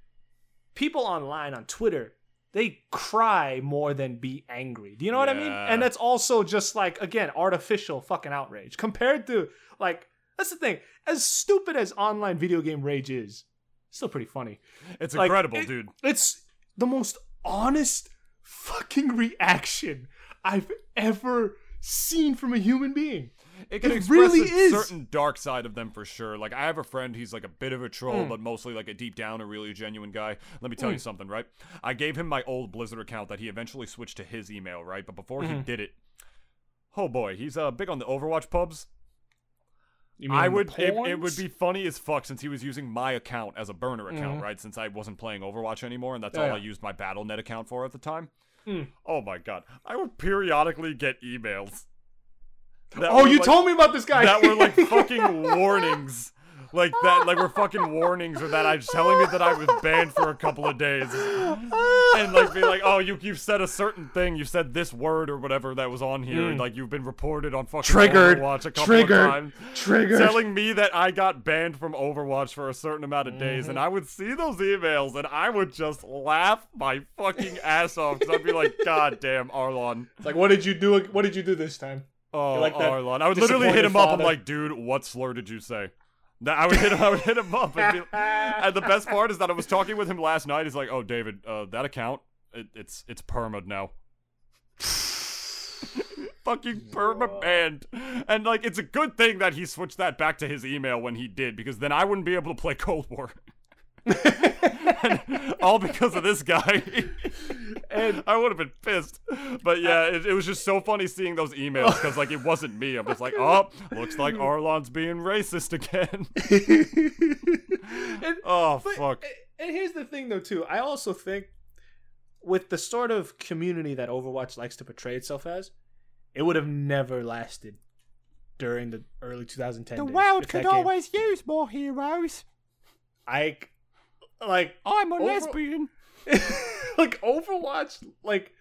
people online on Twitter, they cry more than be angry. Do you know what I mean? And that's also just, like, again, artificial fucking outrage compared to, like, that's the thing. As stupid as online video game rage is, still pretty funny. It's, like, incredible, dude. It's the most honest fucking reaction I've ever seen from a human being. It can express a certain dark side of them for sure. Like, I have a friend, he's, like, a bit of a troll, but mostly, like, a deep down, a really genuine guy. Let me tell you something, right? I gave him my old Blizzard account that he eventually switched to his email, right? But before he did it, oh boy, he's big on the Overwatch pubs. It would be funny as fuck, since he was using my account as a burner account, right? Since I wasn't playing Overwatch anymore, and that's all I used my Battle.net account for at the time. Oh my god, I would periodically get emails. You told me about this guy. That were, like, fucking warnings. Like, that, like, were fucking warnings, or that I was telling me that I was banned for a couple of days. And, like, be like, oh, you've said a certain thing, you said this word or whatever that was on here, and, like, you've been reported on fucking Overwatch a couple of times. Triggered. Telling me that I got banned from Overwatch for a certain amount of days, and I would see those emails, and I would just laugh my fucking ass off, because I'd be like, god damn, Arlon. It's like, what did you do this time? Oh, like Arlon. I would literally hit him up, I'm like, dude, what slur did you say? I would hit him up, and, and the best part is that I was talking with him last night. He's like, "Oh, David, that account, it's perma'd now." Fucking perma banned. And, like, it's a good thing that he switched that back to his email when he did, because then I wouldn't be able to play Cold War. All because of this guy. And I would have been pissed. But yeah, it was just so funny seeing those emails, because, like, it wasn't me. I'm just like, oh, looks like Arlon's being racist again. Fuck. And here's the thing, though, too. I also think with the sort of community that Overwatch likes to portray itself as, it would have never lasted during the early 2010s. The world could always use more heroes. I'm a lesbian. Like, Overwatch, like,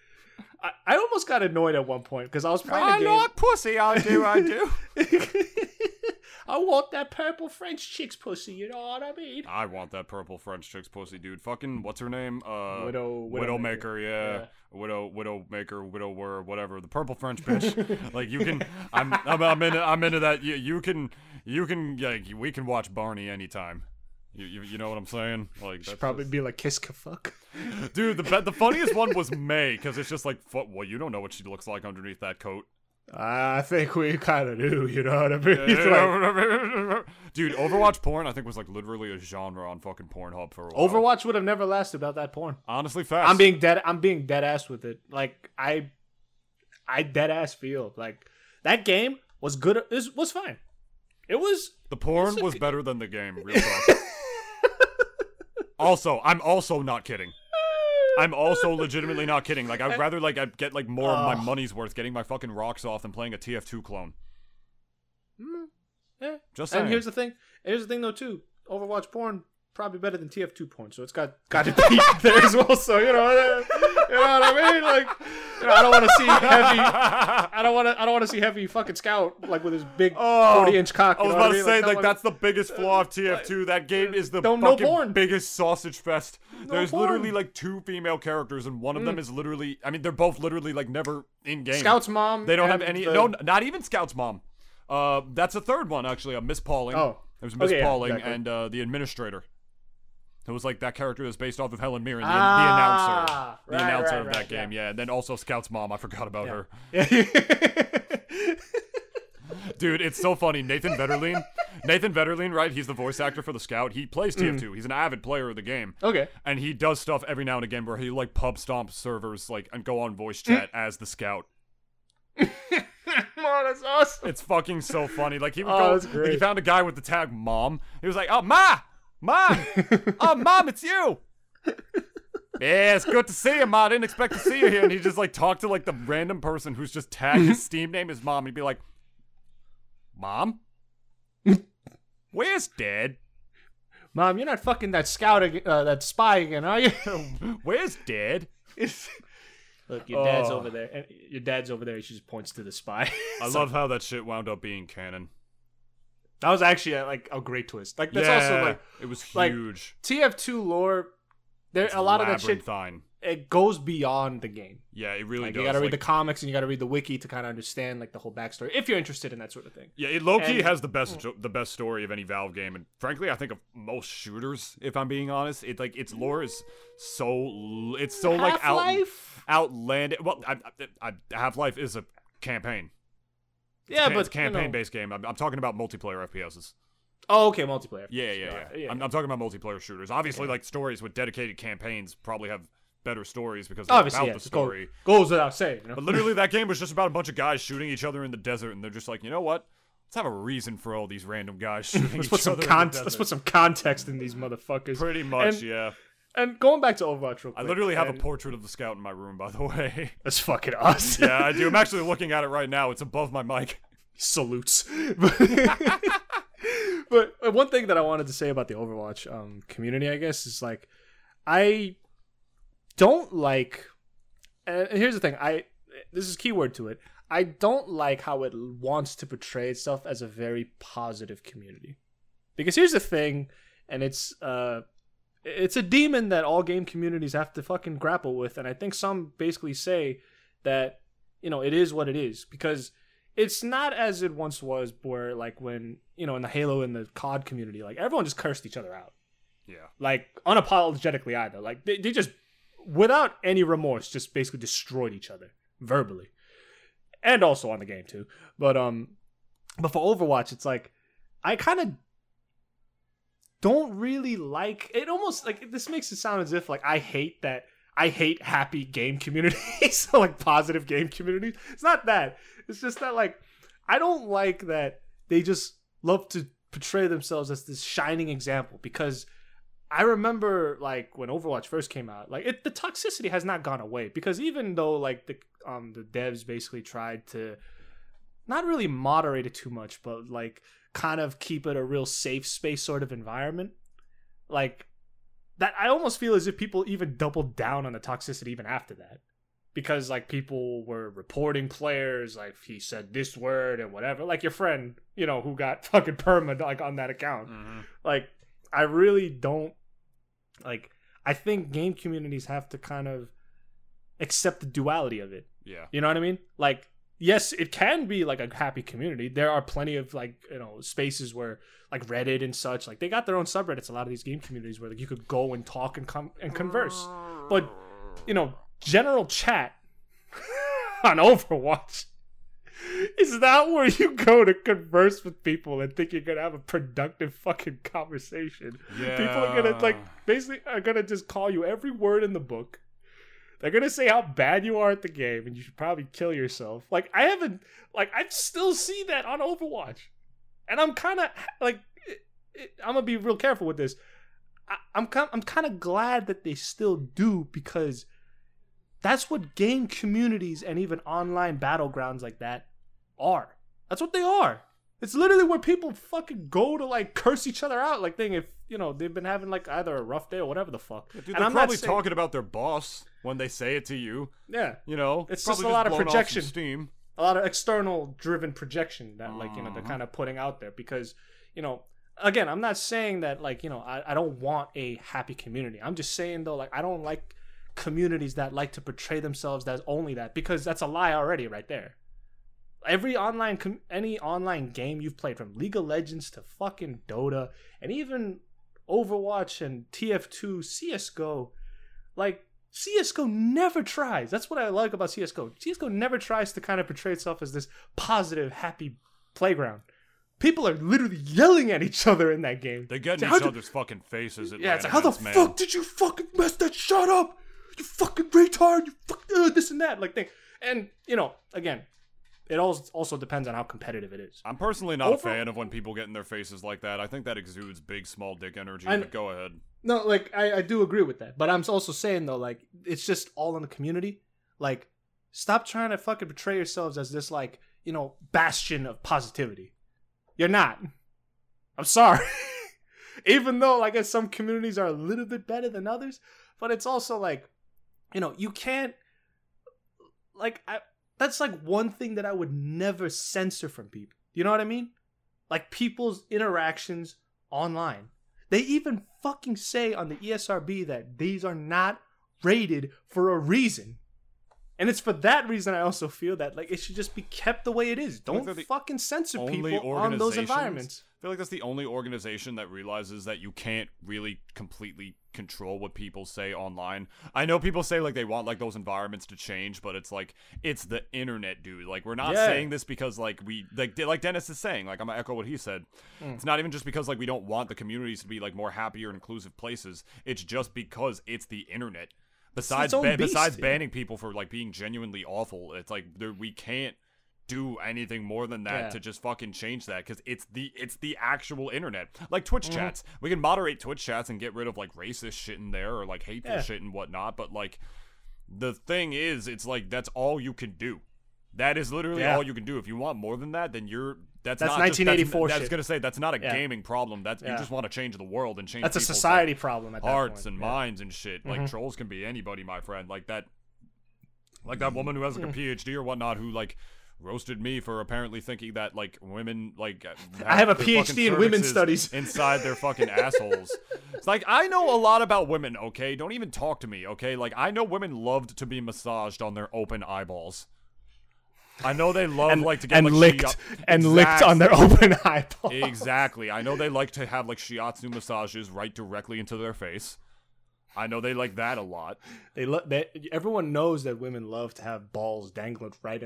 I almost got annoyed at one point because I was playing a game. I like pussy, I do. I want that purple French chick's pussy, you know what I mean? I want that purple French chick's pussy, dude. Fucking, what's her name? Widowmaker, yeah. Widowmaker, widower, whatever. The purple French bitch. Like, you can, I'm into that. You can, like, we can watch Barney anytime. You know what I'm saying? Like, should probably be like kiss ka fuck. Dude, the funniest one was May, because it's just like, well, you don't know what she looks like underneath that coat. I think we kind of do, you know what I mean? Like, dude, Overwatch porn, I think, was like literally a genre on fucking Pornhub for a while. Overwatch would have never lasted about that porn. Honestly, fast. I'm being dead ass with it. Like, I dead ass feel like that game was good. It was fine. It was. The porn was better than the game. Real talk. Also, I'm also not kidding. I'm also legitimately not kidding. Like, I'd rather, like, I'd get, like, more of my money's worth getting my fucking rocks off than playing a TF2 clone. Mm, yeah. Just saying. And here's the thing. Here's the thing, though, too. Overwatch porn, probably better than TF2 porn, so it's got to be there as well, so, you know what I mean? Like, you know, I don't want to see heavy fucking Scout, like, with his big 40-inch cock. I was about to say, like, that's the biggest flaw of TF2. That game is the fucking biggest sausage fest. There's literally, like, two female characters, and one of them is literally, I mean, they're both literally, like, never in game. Scout's mom. They don't have any, no, not even Scout's mom. That's a third one, actually, a Miss Pauling. Oh. There's Miss Pauling and the administrator. It was like that character was based off of Helen Mirren, the announcer of that game. Yeah, and then also Scout's mom. I forgot about her. Dude, it's so funny. Nathan Vetterlein, right? He's the voice actor for the Scout. He plays TF2. He's an avid player of the game. Okay. And he does stuff every now and again where he like pub stomp servers like and go on voice chat as the Scout. Oh, that's awesome. It's fucking so funny. Like he would go. Like, he found a guy with the tag mom. He was like, "Oh, ma." Mom! Oh, Mom, it's you! Yeah, it's good to see you, Mom. I didn't expect to see you here. And he just, like, talked to, like, the random person who's just tagged his Steam name as Mom. And he'd be like, Mom? Where's Dad? Mom, you're not fucking that scout, that spy again, are you? Where's Dad? Look, your dad's over there. Your dad's over there. He just points to the spy. I love how that shit wound up being canon. That was actually like a great twist. Like that's also like it was huge. Like, TF2 lore, there it's a lot of that shit. It goes beyond the game. Yeah, it really does. You gotta read the comics and you gotta read the wiki to kind of understand like the whole backstory if you're interested in that sort of thing. Yeah, it low-key has the best story of any Valve game, and frankly, I think of most shooters. If I'm being honest, it like its lore is so like outlandish. Well, Half-Life is a campaign. Yeah, but it's a campaign-based game. I'm talking about multiplayer FPSs. Oh, okay, multiplayer. Yeah. I'm talking about multiplayer shooters. Obviously, like, stories with dedicated campaigns probably have better stories because they're about the story. Goes without saying. You know? But literally, that game was just about a bunch of guys shooting each other in the desert, and they're just like, you know what? Let's have a reason for all these random guys shooting each other in the desert. Let's put some context in these motherfuckers. Pretty much, yeah. And going back to Overwatch real quick. I literally have a portrait of the Scout in my room, by the way. That's fucking awesome. Yeah, I do. I'm actually looking at it right now. It's above my mic. Salutes. But one thing that I wanted to say about the Overwatch community, I guess, is like, I don't like... And here's the thing. This is keyword to it. I don't like how it wants to portray itself as a very positive community. Because here's the thing, and it's a demon that all game communities have to fucking grapple with, and I think some basically say that, you know, it is what it is, because it's not as it once was where, like, when, you know, in the Halo and the COD community, like, everyone just cursed each other out. Yeah. Like, unapologetically either. Like, they just, without any remorse, just basically destroyed each other, verbally. And also on the game, too. But for Overwatch, it's like, I kind of... don't really like it. Almost like this makes it sound as if like I hate happy game communities. So like positive game communities. It's not that. It's just that like I don't like that they just love to portray themselves as this shining example, because I remember like when Overwatch first came out, like the toxicity has not gone away, because even though like the devs basically tried to not really moderate it too much, but like kind of keep it a real safe space sort of environment, like that I almost feel as if people even doubled down on the toxicity even after that. because like people were reporting players, like he said this word and whatever, like your friend, you know, who got fucking perma like on that account. Mm-hmm. Like I really don't like, I think game communities have to kind of accept the duality of it. Yeah. You know what I mean? Like, yes, it can be like a happy community. There are plenty of like, you know, spaces where like Reddit and such, like they got their own subreddits, a lot of these game communities where like you could go and talk and converse. But, you know, general chat on Overwatch is not where you go to converse with people and think you're going to have a productive fucking conversation. Yeah. People are going to like basically are going to just call you every word in the book. They're going to say how bad you are at the game and you should probably kill yourself. Like, I haven't... Like, I still see that on Overwatch. And I'm kind of... Like, I'm going to be real careful with this. I'm kind of glad that they still do, because that's what game communities and even online battlegrounds like that are. That's what they are. It's literally where people fucking go to, like, curse each other out. Like, thing if, you know, they've been having, like, either a rough day or whatever the fuck. Yeah, dude, and I'm probably talking about their boss when they say it to you. Yeah. You know? It's just a lot of projection. Steam. A lot of external-driven projection that, like, you know, they're kind of putting out there. Because, you know, again, I'm not saying that, like, you know, I don't want a happy community. I'm just saying, though, like, I don't like communities that like to portray themselves as only that. Because that's a lie already right there. Every online, any online game you've played, from League of Legends to fucking Dota, and even Overwatch and TF2, CSGO, like, CSGO never tries. That's what I like about CSGO. CSGO never tries to kind of portray itself as this positive, happy playground. People are literally yelling at each other in that game. They get in each other's fucking faces. Yeah, it's like, how the fuck did you fucking mess that shot up? You fucking retard. You fucking this and that. Like, thing. And, you know, again... It also depends on how competitive it is. I'm personally not a fan of when people get in their faces like that. I think that exudes big, small dick energy, but go ahead. No, like, I do agree with that. But I'm also saying, though, like, it's just all in the community. Like, stop trying to fucking portray yourselves as this, like, you know, bastion of positivity. You're not. I'm sorry. Even though, like, I guess some communities are a little bit better than others. But it's also, like, you know, you can't... Like, that's, like, one thing that I would never censor from people. You know what I mean? Like, people's interactions online. They even fucking say on the ESRB that these are not rated for a reason. And it's for that reason I also feel that, like, it should just be kept the way it is. Don't fucking censor people on those environments. I feel like that's the only organization that realizes that you can't really completely control what people say online. I know people say, like, they want, like, those environments to change, but it's like, it's the internet, dude. Like, we're not saying this because, like, we like Dennis is saying, like, I'm gonna echo what he said. It's not even just because, like, we don't want the communities to be, like, more happier, inclusive places. It's just because it's the internet. Besides banning people for, like, being genuinely awful, it's like we can't do anything more than that to just fucking change that, because it's the actual internet. Like Twitch chats, we can moderate Twitch chats and get rid of, like, racist shit in there or, like, hateful shit and whatnot. But, like, the thing is, it's like, that's all you can do. That is literally all you can do. If you want more than that, then that's not 1984 shit. I was gonna say, that's not a gaming problem. That's you just want to change the world and change. That's a society problem. At that hearts point. And minds and shit. Mm-hmm. Like, trolls can be anybody, my friend. Like that woman who has, like, a PhD or whatnot, who, like, roasted me for apparently thinking that, like, women, like, I have a PhD in women's studies inside their fucking assholes. It's like, I know a lot about women. Okay, don't even talk to me. Okay, like, I know women loved to be massaged on their open eyeballs. I know they love like to get and, like, licked on their open eyeballs. Exactly. I know they like to have, like, shiatsu massages right directly into their face. I know they like that a lot. They everyone knows that women love to have balls dangling right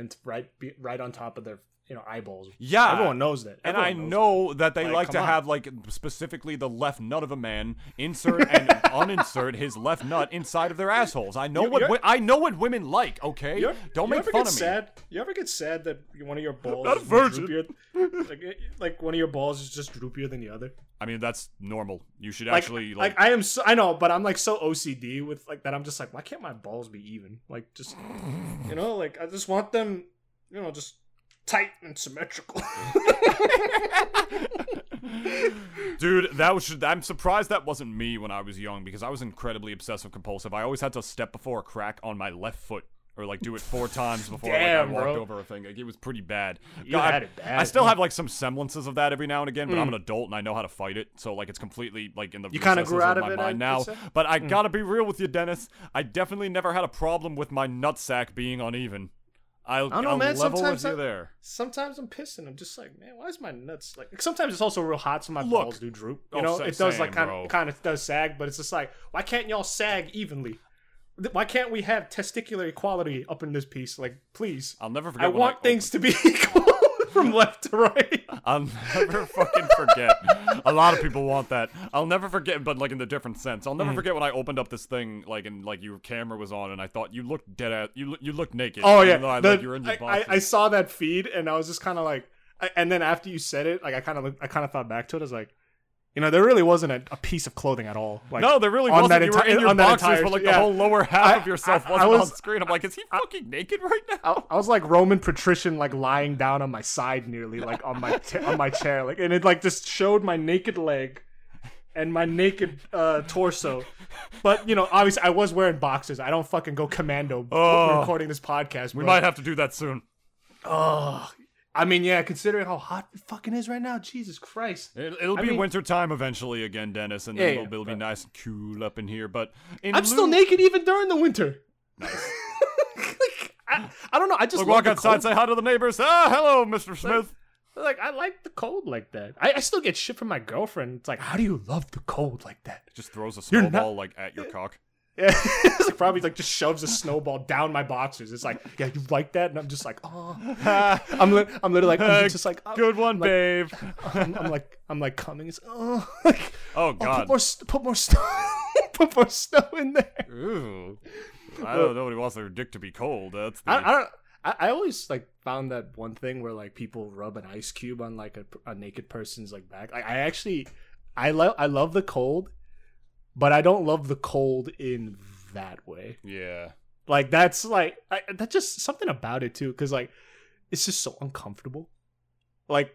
on top of their, you know, eyeballs. Yeah, everyone knows that. Everyone and I know that they like to have, like, specifically the left nut of a man insert and uninsert his left nut inside of their assholes. I know I know what women like. Okay, don't make fun of me. You ever get sad that one of your balls is droopier, like one of your balls is just droopier than the other? I mean, that's normal. You should actually like I am. So, I know, but I'm, like, so OCD with, like, that. I'm just like, why can't my balls be even? Like, just, you know, like, I just want them, you know, just tight and symmetrical. Dude, I'm surprised that wasn't me when I was young, because I was incredibly obsessive compulsive. I always had to step before a crack on my left foot or like do it 4 times before damn, like, I walked bro. Over a thing. Like, it was pretty bad. You God, had it bad. I still have like some semblances of that every now and again, but I'm an adult and I know how to fight it. So like it's completely like in the you recesses grew out of my mind now. But I gotta be real with you, Dennis. I definitely never had a problem with my nutsack being uneven. I don't know, man, sometimes sometimes I'm pissing. I'm just like, man, why is my nuts like? Sometimes it's also real hot, so my balls do droop. You know, it does like kind of does sag, but it's just like, why can't y'all sag evenly? Why can't we have testicular equality up in this piece? Like, please. I'll never forget. I want things to be equal from left to right. I'll never fucking forget. A lot of people want that. I'll never forget, but like in the different sense. I'll never forget when I opened up this thing, like and like your camera was on, and I thought you looked dead at you looked naked. Oh yeah, I saw that feed, and I was just kind of like, and then after you said it, like I kind of thought back to it. I was like, you know, there really wasn't a piece of clothing at all. Like, no, there really wasn't. You were in your boxers, but like the whole lower half of yourself wasn't on screen. I'm like, is he fucking naked right now? I was like Roman patrician, like lying down on my side, nearly like on my chair, like, and it like just showed my naked leg and my naked torso. But you know, obviously, I was wearing boxers. I don't fucking go commando recording this podcast. Bro. We might have to do that soon. Oh. I mean, yeah, considering how hot it fucking is right now, Jesus Christ. It'll be winter time eventually again, Dennis, and then it'll be nice and cool up in here, but... I'm still naked even during the winter. Nice. Like, I don't know, I just walk outside, say hi to the neighbors. Ah, hello, Mr. Smith. Like, I like the cold like that. I still get shit from my girlfriend. It's like, how do you love the cold like that? It just throws a snowball, like, at your cock. Yeah, it's like probably like just shoves a snowball down my boxers. It's like, yeah, you like that? And I'm just like, oh, I'm literally like, I'm just like, oh. Good one, like, babe. I'm like coming. It's, oh, like, oh God, put more snow in there. Ooh, I don't know. Nobody wants their dick to be cold. That's the... I always like found that one thing where like people rub an ice cube on like a naked person's like back. Like, I love the cold. But I don't love the cold in that way. Yeah. Like, that's, like, that's just something about it, too. Because, like, it's just so uncomfortable. Like,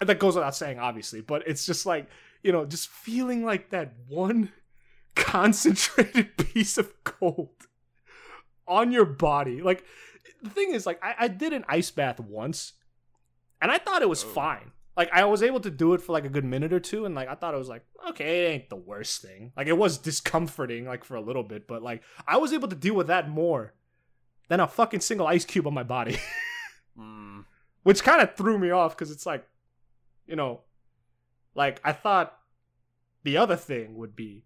that goes without saying, obviously. But it's just, like, you know, just feeling like that one concentrated piece of cold on your body. Like, the thing is, like, I did an ice bath once. And I thought it was fine. Like, I was able to do it for, like, a good minute or two, and, like, I thought it was, like, okay, it ain't the worst thing. Like, it was discomforting, like, for a little bit, but, like, I was able to deal with that more than a fucking single ice cube on my body. Which kind of threw me off, because it's, like, you know, like, I thought the other thing would be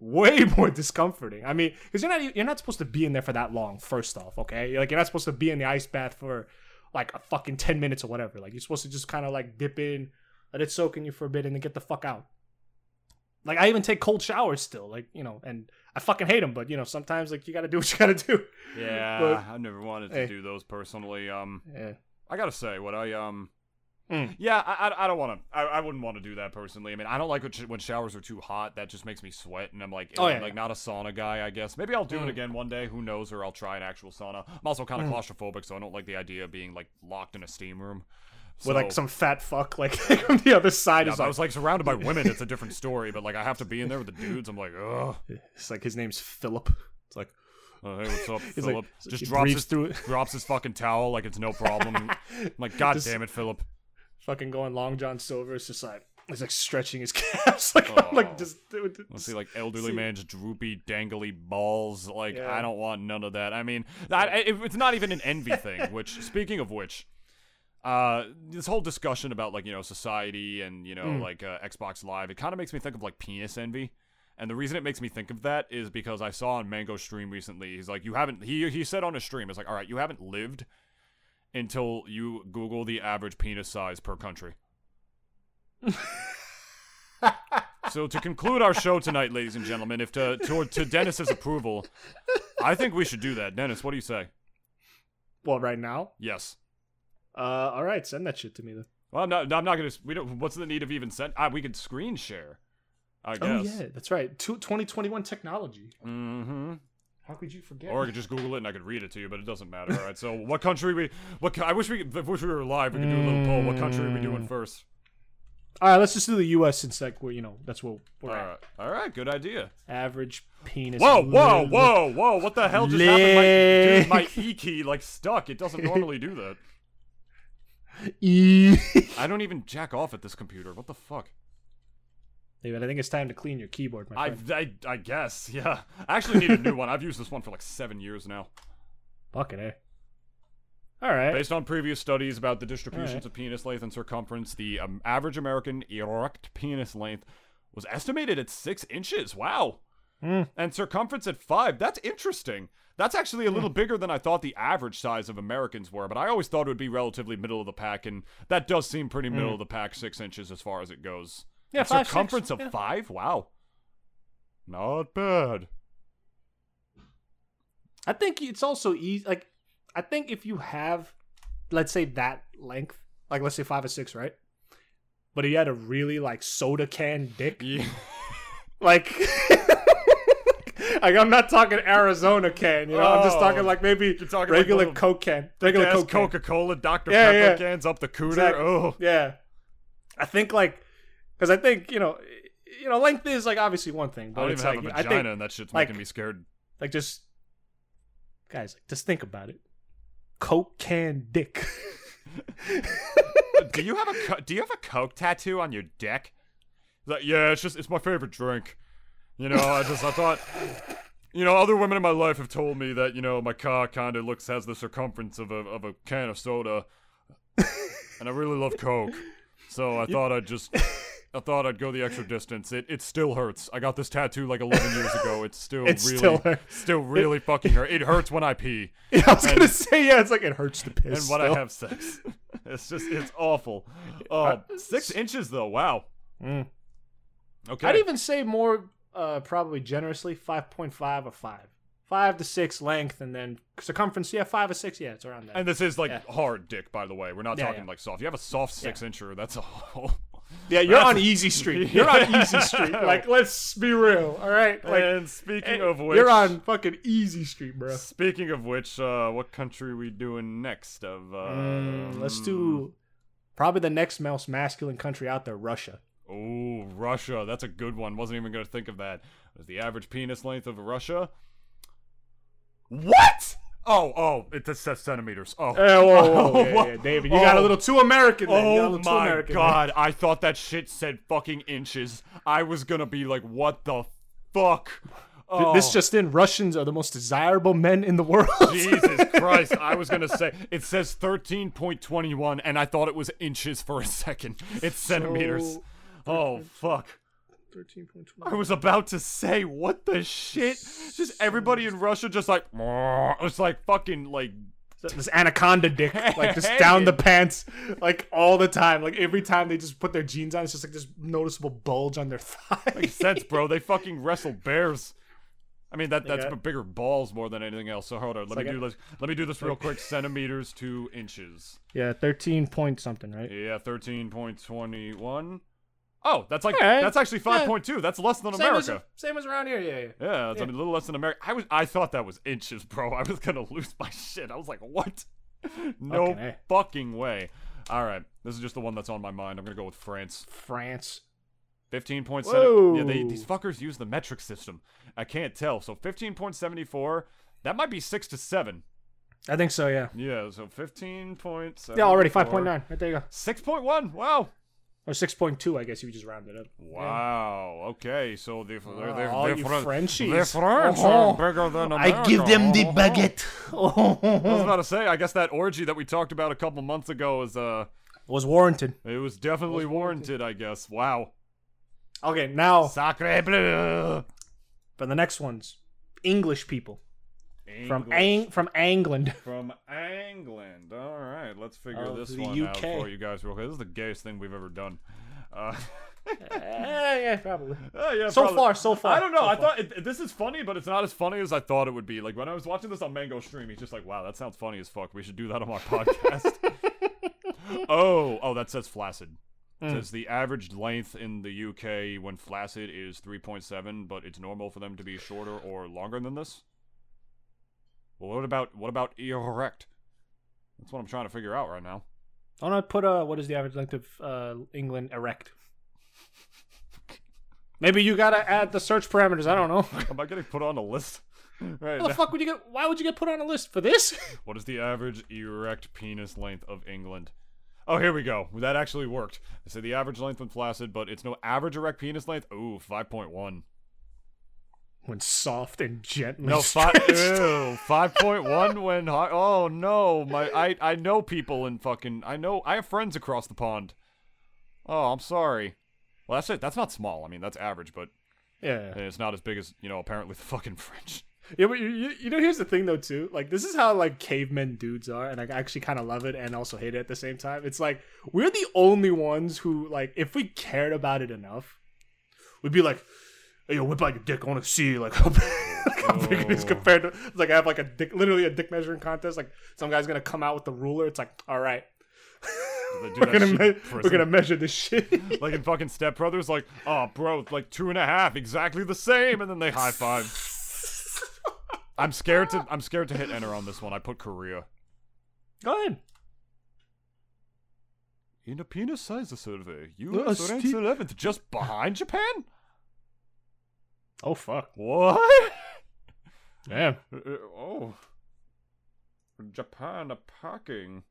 way more discomforting. I mean, because you're not supposed to be in there for that long, first off, okay? Like, you're not supposed to be in the ice bath for... like a fucking 10 minutes or whatever. Like, you're supposed to just kind of like dip in, let it soak in you for a bit, and then get the fuck out. Like, I even take cold showers still, like, you know, and I fucking hate them, but you know, sometimes like you gotta do what you gotta do. Yeah, but, I never wanted to do those personally. I gotta say, what I yeah, I don't want to. I wouldn't want to do that personally. I mean, I don't like when showers are too hot. That just makes me sweat, and I'm like, not a sauna guy, I guess. Maybe I'll do it again one day. Who knows? Or I'll try an actual sauna. I'm also kind of claustrophobic, so I don't like the idea of being like locked in a steam room. So, with like some fat fuck like on the other side. Yeah, I was like surrounded by women. It's a different story, but like I have to be in there with the dudes. I'm like, ugh. It's like his name's Philip. It's like. Hey, what's up, Philip? Like, just drops his fucking towel like it's no problem. I'm like, God damn it, Philip. Fucking going Long John Silver. It's just like, it's like stretching his calves. Like, I'm like, just let's see, like elderly man's droopy, dangly balls. Like, I don't want none of that. I mean, it's not even an envy thing. Which, speaking of which, this whole discussion about like, you know, society and, you know, like Xbox Live, it kind of makes me think of like penis envy. And the reason it makes me think of that is because I saw on Mango's stream recently. He's like, you haven't. He said on his stream, it's like, all right, you haven't lived until you Google the average penis size per country. So to conclude our show tonight, ladies and gentlemen, if to Dennis's approval, I think we should do that. Dennis, what do you say? Well, right now? Yes. All right, send that shit to me then. Well, I'm not gonna. We don't. What's the need of even send? We could screen share, I guess. Oh yeah, that's right. 2021 technology. Mm-hmm. How could you forget? Or I could just Google it and I could read it to you, but it doesn't matter. All right. So, what country I wish we were live. We could do a little poll. What country are we doing first? All right, let's just do the U.S. since that we're, you know, that's what we're at. All right, good idea. Average penis. Whoa, whoa, whoa, whoa! What the hell just happened? My, dude, my E key like stuck. It doesn't normally do that. E. I don't even jack off at this computer. What the fuck? David, I think it's time to clean your keyboard, my friend. I guess, yeah. I actually need a new one. I've used this one for like 7 years now. Fucking eh. All right. Based on previous studies about the distributions of penis length and circumference, the average American erect penis length was estimated at 6 inches. Wow. Mm. And circumference at 5. That's interesting. That's actually a little bigger than I thought the average size of Americans were, but I always thought it would be relatively middle of the pack, and that does seem pretty middle of the pack, 6 inches as far as it goes. Yeah, five, circumference of 5? Wow. Not bad. I think it's also easy. Like, I think if you have, let's say, that length, like, let's say 5 or 6, right? But if you had a really, like, soda can dick, like, like, I'm not talking Arizona can, you know? I'm just talking, like, maybe talking regular like Coke can. Regular Coke can. Coca-Cola, Dr. Pepper cans up the cooter. Exactly. Oh. Yeah. I think, like, because I think, you know, length is, like, obviously one thing. But I don't even have a vagina, and that shit's making me scared. Like, just, guys, like, just think about it. Coke can dick. Do you have a Coke tattoo on your dick? Like, yeah, it's my favorite drink. You know, I thought, you know, other women in my life have told me that, you know, my cock kind of has the circumference of a can of soda, and I really love Coke, so I thought I'd go the extra distance. It still hurts. I got this tattoo like 11 years ago. It still really fucking hurts. It hurts when I pee. Yeah, I was gonna say, yeah, it's like it hurts to piss. And when I have sex, it's awful. 6 inches though, wow. Mm. Okay, I'd even say more. Probably generously 5.5 or 5. 5 to 6 length, and then circumference, yeah, 5 or 6, yeah, it's around that. And this is like hard dick, by the way. We're not talking like soft. You have a soft 6-incher, that's a whole. Yeah, you're on easy street. You're on easy street. Like, let's be real, all right? Like, and speaking of which, you're on fucking easy street, bro. Speaking of which, what country are we doing next? Let's do probably the next most masculine country out there, Russia. Oh, Russia. That's a good one. Wasn't even going to think of that. Is the average penis length of Russia? What? Oh, it just says centimeters. Oh. Whoa. Yeah, David, you got a little too American then. Oh, my God. Man. I thought that shit said fucking inches. I was going to be like, what the fuck? Oh. This just in, Russians are the most desirable men in the world. Jesus Christ. I was going to say, it says 13.21, and I thought it was inches for a second. It's centimeters. Oh, fuck. 13.2. I was about to say, what the shit? Just everybody in Russia just like, it's like fucking like this anaconda dick, like just down the pants, like all the time. Like every time they just put their jeans on, it's just like this noticeable bulge on their thigh. Makes sense, bro. They fucking wrestle bears. I mean, that's bigger balls more than anything else. So hold on, let me do this real quick. Centimeters to inches. Yeah, 13 point something, right? Yeah, 13.21. Oh, that's like that's actually 5.2. That's less than America. Same as around here, yeah. Yeah, it's a little less than America. I thought that was inches, bro. I was gonna lose my shit. I was like, what? No fucking way. All right, this is just the one that's on my mind. I'm gonna go with France. 15.7. Yeah, these fuckers use the metric system. I can't tell. So 15.74. That might be 6 to 7. I think so. Yeah. Yeah. So 15.7. Yeah, already 5.9. Right, there you go. 6.1. Wow. Or 6.2, I guess you just rounded up. Wow. Yeah. Okay. So the Frenchies are bigger than America. I give them the baguette. I was about to say, I guess that orgy that we talked about a couple months ago was warranted. It was definitely warranted, I guess. Wow. Okay, now Sacre bleu. But the next one's English people. From England. All right, let's figure this one out for you guys real quick. This is the gayest thing we've ever done. Yeah, probably. Yeah, so far. I don't know. I thought this is funny, but it's not as funny as I thought it would be. Like when I was watching this on Mango stream, he's just like, "Wow, that sounds funny as fuck. We should do that on our podcast." That says flaccid. It says the average length in the UK when flaccid is 3.7, but it's normal for them to be shorter or longer than this. Well, what about erect? That's what I'm trying to figure out right now. Oh no, put what is the average length of England erect? Maybe you gotta add the search parameters. I don't know. Am I getting put on a list? Right. How the fuck would you get? Why would you get put on a list for this? What is the average erect penis length of England? Oh, here we go. That actually worked. I said the average length when flaccid, but it's no average erect penis length. Ooh, 5.1. When soft and gently. No, 5.1 when hot. Oh no, I know people in fucking. I have friends across the pond. Oh, I'm sorry. Well, that's it. That's not small. I mean, that's average, but yeah, it's not as big as apparently the fucking French. Yeah, but you know, here's the thing though too. Like, this is how like cavemen dudes are, and I actually kind of love it and also hate it at the same time. It's like we're the only ones who, like, if we cared about it enough, we'd be like, hey, yo, whip out your dick. I want to see like how big, it is compared to. Like, I have like a dick, literally a dick measuring contest. Like, some guy's gonna come out with the ruler. It's like, all right. We're gonna measure this shit. Like in fucking Step Brothers, like, oh bro, it's like 2.5, exactly the same, and then they high five. I'm scared to hit enter on this one. I put Korea. Go ahead. In a penis size survey, U.S. ranks 11th, just behind Japan. Oh fuck! What? Damn. Oh. Japan are packing.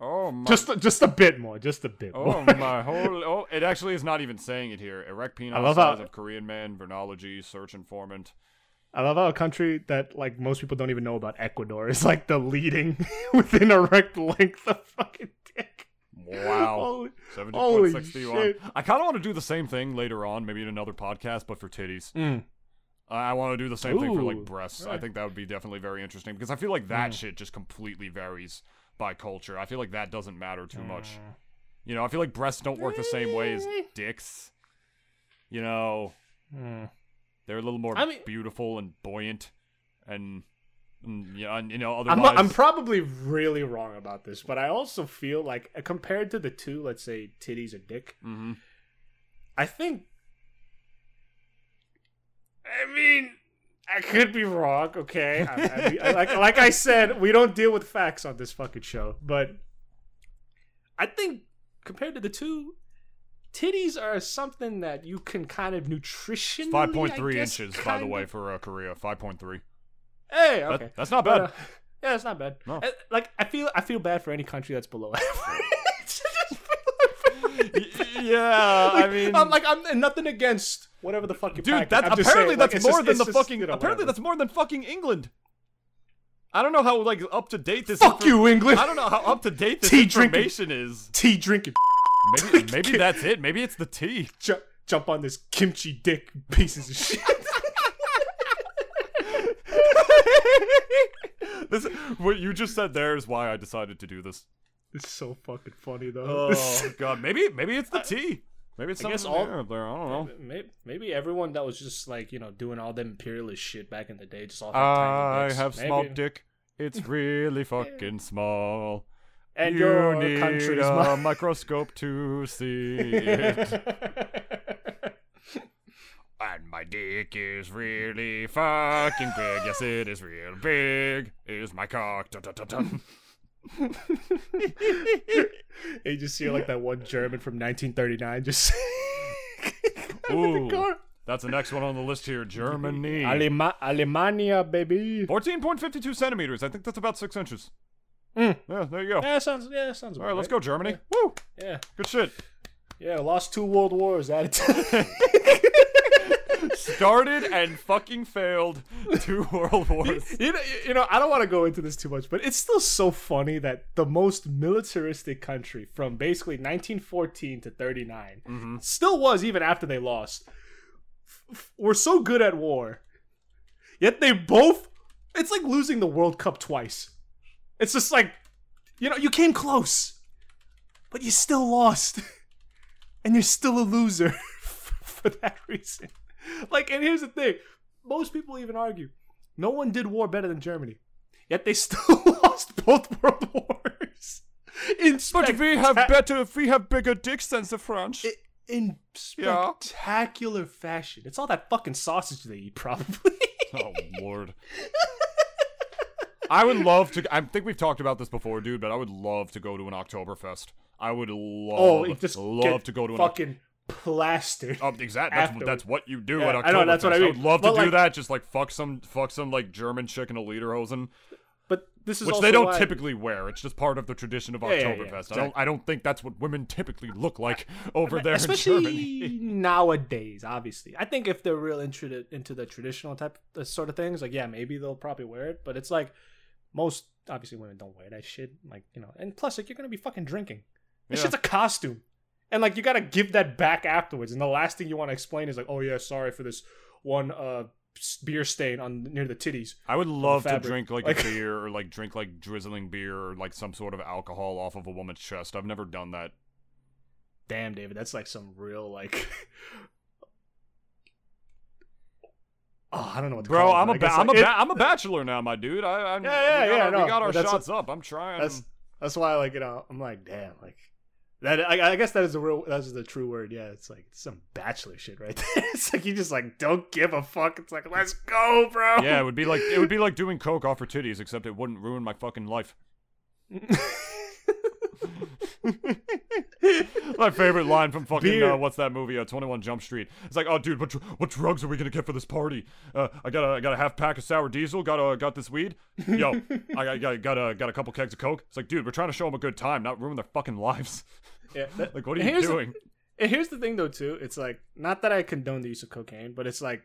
Oh my. Just a bit more. Just a bit more. Oh my whole. Oh, it actually is not even saying it here. Erect penis size of Korean man, vernology, search informant. I love how a country that like most people don't even know about, Ecuador, is like the leading within erect length of fucking dick. Wow. 70.61. I kind of want to do the same thing later on, maybe in another podcast, but for titties. Mm. I want to do the same thing for like breasts. Right. I think that would be definitely very interesting because I feel like that shit just completely varies by culture. I feel like that doesn't matter too much. You know, I feel like breasts don't work the same way as dicks. You know, they're a little more beautiful and buoyant, and yeah, and, you know, otherwise. I'm probably really wrong about this, but I also feel like compared to the two, let's say titties or dick, I think. I mean. I could be wrong, okay? Like I said, we don't deal with facts on this fucking show. But I think compared to the two, titties are something that you can kind of nutritionally. 5.3 inches, by the way, for Korea. 5.3. Hey, okay, that's not bad. But, yeah, it's not bad. No. Like I feel bad for any country that's below average. Yeah, like, I mean, I'm nothing against whatever the fuck you. Dude, that's more than fucking England. I don't know how like up to date this. Fuck you, England. I don't know how up to date this information is. Tea drinking. Maybe that's it. Maybe it's the tea. Jump on this kimchi dick pieces of shit. This, what you just said there is why I decided to do this. It's so fucking funny though. Oh god, maybe it's the tea. Maybe it's something there. I don't know. Maybe everyone that was just like doing all the imperialist shit back in the day just all. I have small dick. It's really fucking small. And your country is a microscope to see it. And my dick is really fucking big. Yes, it is real big. Is my cock. Dun, dun, dun, dun. You just see like that one German from 1939 just ooh, that's the next one on the list here. Germany. Alemania, baby. 14.52 centimeters. I think that's about 6 inches. Yeah, there you go. Yeah, sounds all right, let's go, Germany. Yeah. Woo! Yeah. Good shit. Yeah, lost 2 world wars at it. Started and fucking failed 2 world wars. You know, I don't want to go into this too much, but it's still so funny that the most militaristic country from basically 1914 to 39 still was, even after they lost, were so good at war, yet they both, it's like losing the World Cup twice. It's just like, you came close, but you still lost, and you're still a loser for that reason. Like, and here's the thing. Most people even argue no one did war better than Germany. Yet they still lost both world wars. But we have bigger dicks than the French. In spectacular fashion. It's all that fucking sausage they eat, probably. Oh, Lord. I would love to. I think we've talked about this before, dude, but I would love to go to an Oktoberfest. I would love, to go to an fucking plastered. Exactly. That's what you do at Oktoberfest. I know. That's what I mean. I would love to do that. Just like fuck some like German chick in a lederhosen. But this is also they don't typically wear. It's just part of the tradition of Oktoberfest. Yeah, exactly. I don't think that's what women typically look like over there, especially in Germany. Nowadays, obviously. I think if they're real into the traditional type sort of things, like, yeah, maybe they'll probably wear it. But it's like most, obviously, women don't wear that shit. Like, you know, and plus, like, you're going to be fucking drinking. This shit's a costume. And, like, you got to give that back afterwards. And the last thing you want to explain is, like, oh, yeah, sorry for this one, beer stain on near the titties. I would love to drink like a beer, or like drink like drizzling beer, or like some sort of alcohol off of a woman's chest. I've never done that. Damn, David, that's like some real like. Oh, I don't know what to call it. Bro, I'm a bachelor now, my dude. We got our shots up. I'm trying. That's why, like, you know, I'm like, damn, like. That I guess that is the true word. Yeah, it's like some bachelor shit right there. It's like you just like don't give a fuck. It's like, let's go, bro. Yeah, it would be like doing coke off her titties, except it wouldn't ruin my fucking life. My favorite line from fucking what's that movie? 21 Jump Street. It's like, oh, dude, what drugs are we gonna get for this party? I got a half pack of sour diesel. Got this weed. Yo, I got a couple kegs of coke. It's like, dude, we're trying to show them a good time, not ruin their fucking lives. Yeah, like, what are you doing? And here's the thing, though, too. It's like, not that I condone the use of cocaine, but it's like,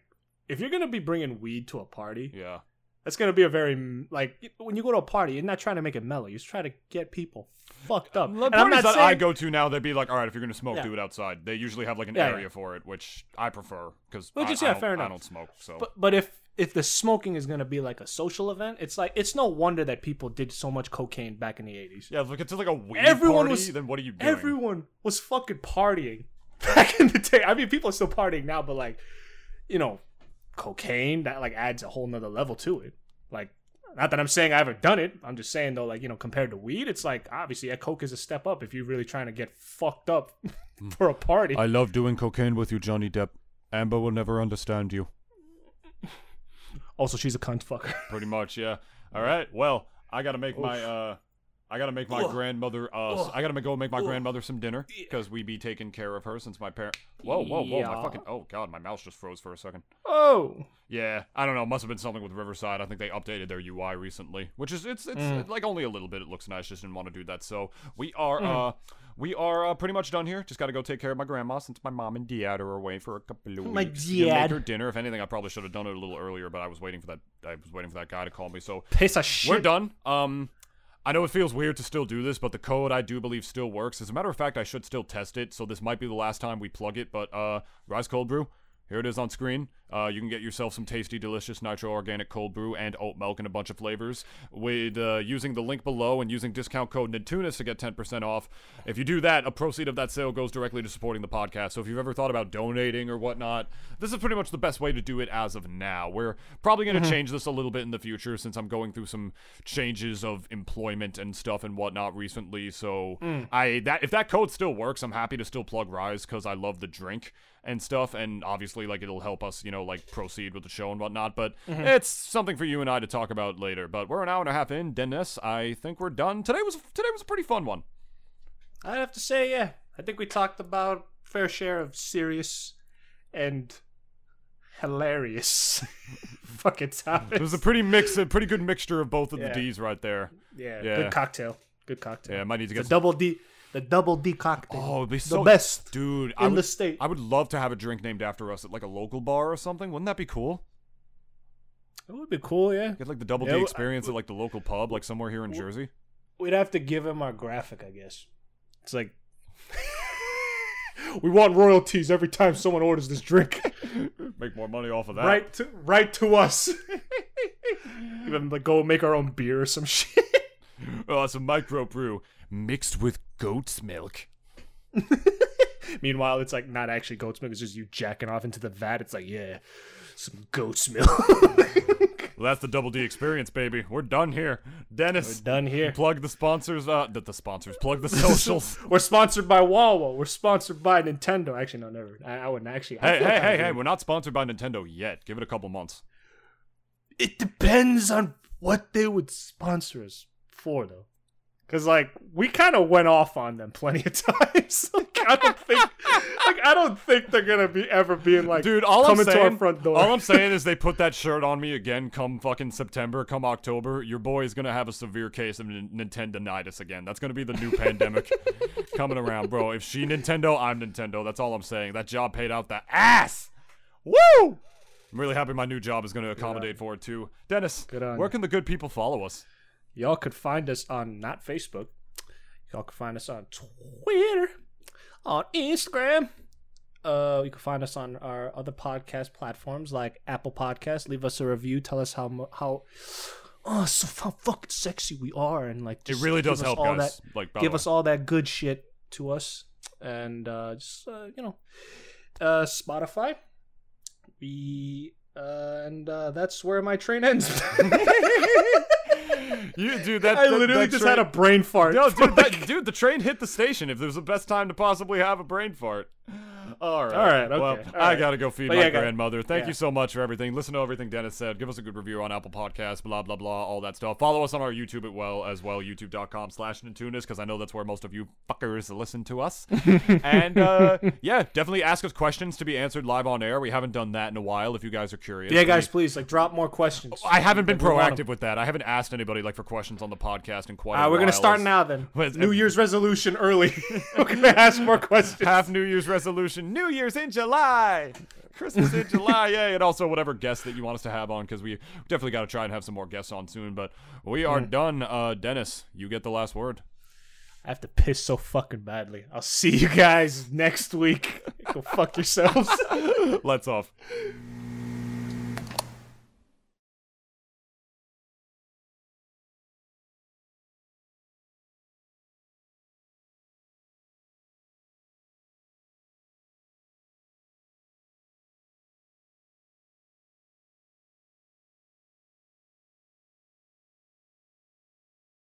if you're gonna be bringing weed to a party, yeah, that's gonna be a very, like, when you go to a party, you're not trying to make it mellow. You're just trying to get people fucked up. The parties that I go to now, they'd be like, all right, if you're gonna smoke, do it outside. They usually have like an area for it, which I prefer because I don't smoke. So, but if the smoking is gonna be like a social event, it's like, it's no wonder that people did so much cocaine back in the '80s. Yeah, if it's like a weed party, then what are you doing? Everyone was fucking partying back in the day. I mean, people are still partying now, but like, you know. Cocaine that like adds a whole nother level to it. Like, not that I'm saying I haven't done it, I'm just saying though, like, you know, compared to weed, it's like obviously a coke is a step up if you're really trying to get fucked up for a party. I love doing cocaine with you, Johnny Depp. Amber will never understand you. Also, she's a cunt fucker. Pretty much, yeah. All right, well, I gotta make my grandmother. I gotta go make my grandmother some dinner because we be taking care of her since my parents. Whoa, whoa, whoa! My fucking. Oh god, my mouse just froze for a second. Oh. Yeah, I don't know. Must have been something with Riverside. I think they updated their UI recently, which is it's like only a little bit. It looks nice. Just didn't want to do that. So we are pretty much done here. Just gotta go take care of my grandma since my mom and dad are away for a couple of weeks. My dad. Make her dinner. If anything, I probably should have done it a little earlier, but I was waiting for that. I was waiting for that guy to call me. So piece of shit. We're done. I know it feels weird to still do this, but the code I do believe still works. As a matter of fact, I should still test it, so this might be the last time we plug it, but Rise Cold Brew, here it is on screen. You can get yourself some tasty, delicious nitro organic cold brew and oat milk in a bunch of flavors with using the link below and using discount code Nintunas to get 10% off. If you do that, a proceed of that sale goes directly to supporting the podcast. So if you've ever thought about donating or whatnot, this is pretty much the best way to do it as of now. We're probably going to change this a little bit in the future since I'm going through some changes of employment and stuff and whatnot recently. So if that code still works, I'm happy to still plug Rise because I love the drink and stuff, and obviously, like, it'll help us, you know, like, proceed with the show and whatnot, but it's something for you and I to talk about later. But we're an hour and a half in, Dennis. I think we're done. Today was a pretty fun one, I'd have to say. Yeah, I think we talked about fair share of serious and hilarious fucking topics. It was a pretty good mixture of both of the D's right there. Yeah. Good cocktail. Yeah, I might need to get the Double D cocktail. Oh, it'd be the best, dude, in the state. I would love to have a drink named after us at like a local bar or something. Wouldn't that be cool? It would be cool, yeah. Get like the Double D Experience at like the local pub, like somewhere here in Jersey. We'd have to give him our graphic, I guess. It's like, we want royalties every time someone orders this drink. Make more money off of that. Right to us. Even like go make our own beer or some shit. Oh, it's a microbrew mixed with goat's milk. Meanwhile, it's like not actually goat's milk. It's just you jacking off into the vat. It's like, yeah, some goat's milk. Well, that's the Double D Experience, baby. We're done here, Dennis. We're done here. Plug the sponsors. Plug the socials. We're sponsored by Wawa. We're sponsored by Nintendo. Actually, no, never. I wouldn't actually. Hey, we're not sponsored by Nintendo yet. Give it a couple months. It depends on what they would sponsor us for, though. Because, like, we kind of went off on them plenty of times. Like, I don't think they're going to be ever being, like, dude, coming to our front door. All I'm saying is they put that shirt on me again come fucking September, come October. Your boy is going to have a severe case of Nintendonitis again. That's going to be the new pandemic coming around, bro. If she Nintendo, I'm Nintendo. That's all I'm saying. That job paid out the ass. Woo! I'm really happy my new job is going to accommodate for it, too. Dennis, where can the good people follow us? Y'all could find us on not Facebook. Y'all could find us on Twitter, on Instagram. You can find us on our other podcast platforms like Apple Podcasts. Leave us a review. Tell us how fucking sexy we are, and like just it really does help, guys. Give us all that good shit to us, and Spotify. And that's where my train ends. You, dude, I literally just had a brain fart. No, dude, the train hit the station. If there's the best time to possibly have a brain fart. All right. Okay. Well, I gotta go feed my grandmother. Thank you so much for everything. Listen to everything Dennis said. Give us a good review on Apple Podcasts. Blah blah blah. All that stuff. Follow us on our YouTube as well. YouTube.com/Nintunis, because I know that's where most of you fuckers listen to us. And definitely ask us questions to be answered live on air. We haven't done that in a while. If you guys are curious, guys, please drop more questions. I haven't been proactive with that. I haven't asked anybody for questions on the podcast in quite a while. We're gonna start now then. New Year's resolution early. We're gonna ask more questions. Have New Year's resolution. New Year's in July, Christmas in July, yay! And also whatever guests that you want us to have on, because we definitely got to try and have some more guests on soon. But we are done. Dennis, you get the last word. I have to piss so fucking badly. I'll see you guys next week. Go fuck yourselves. Lights off.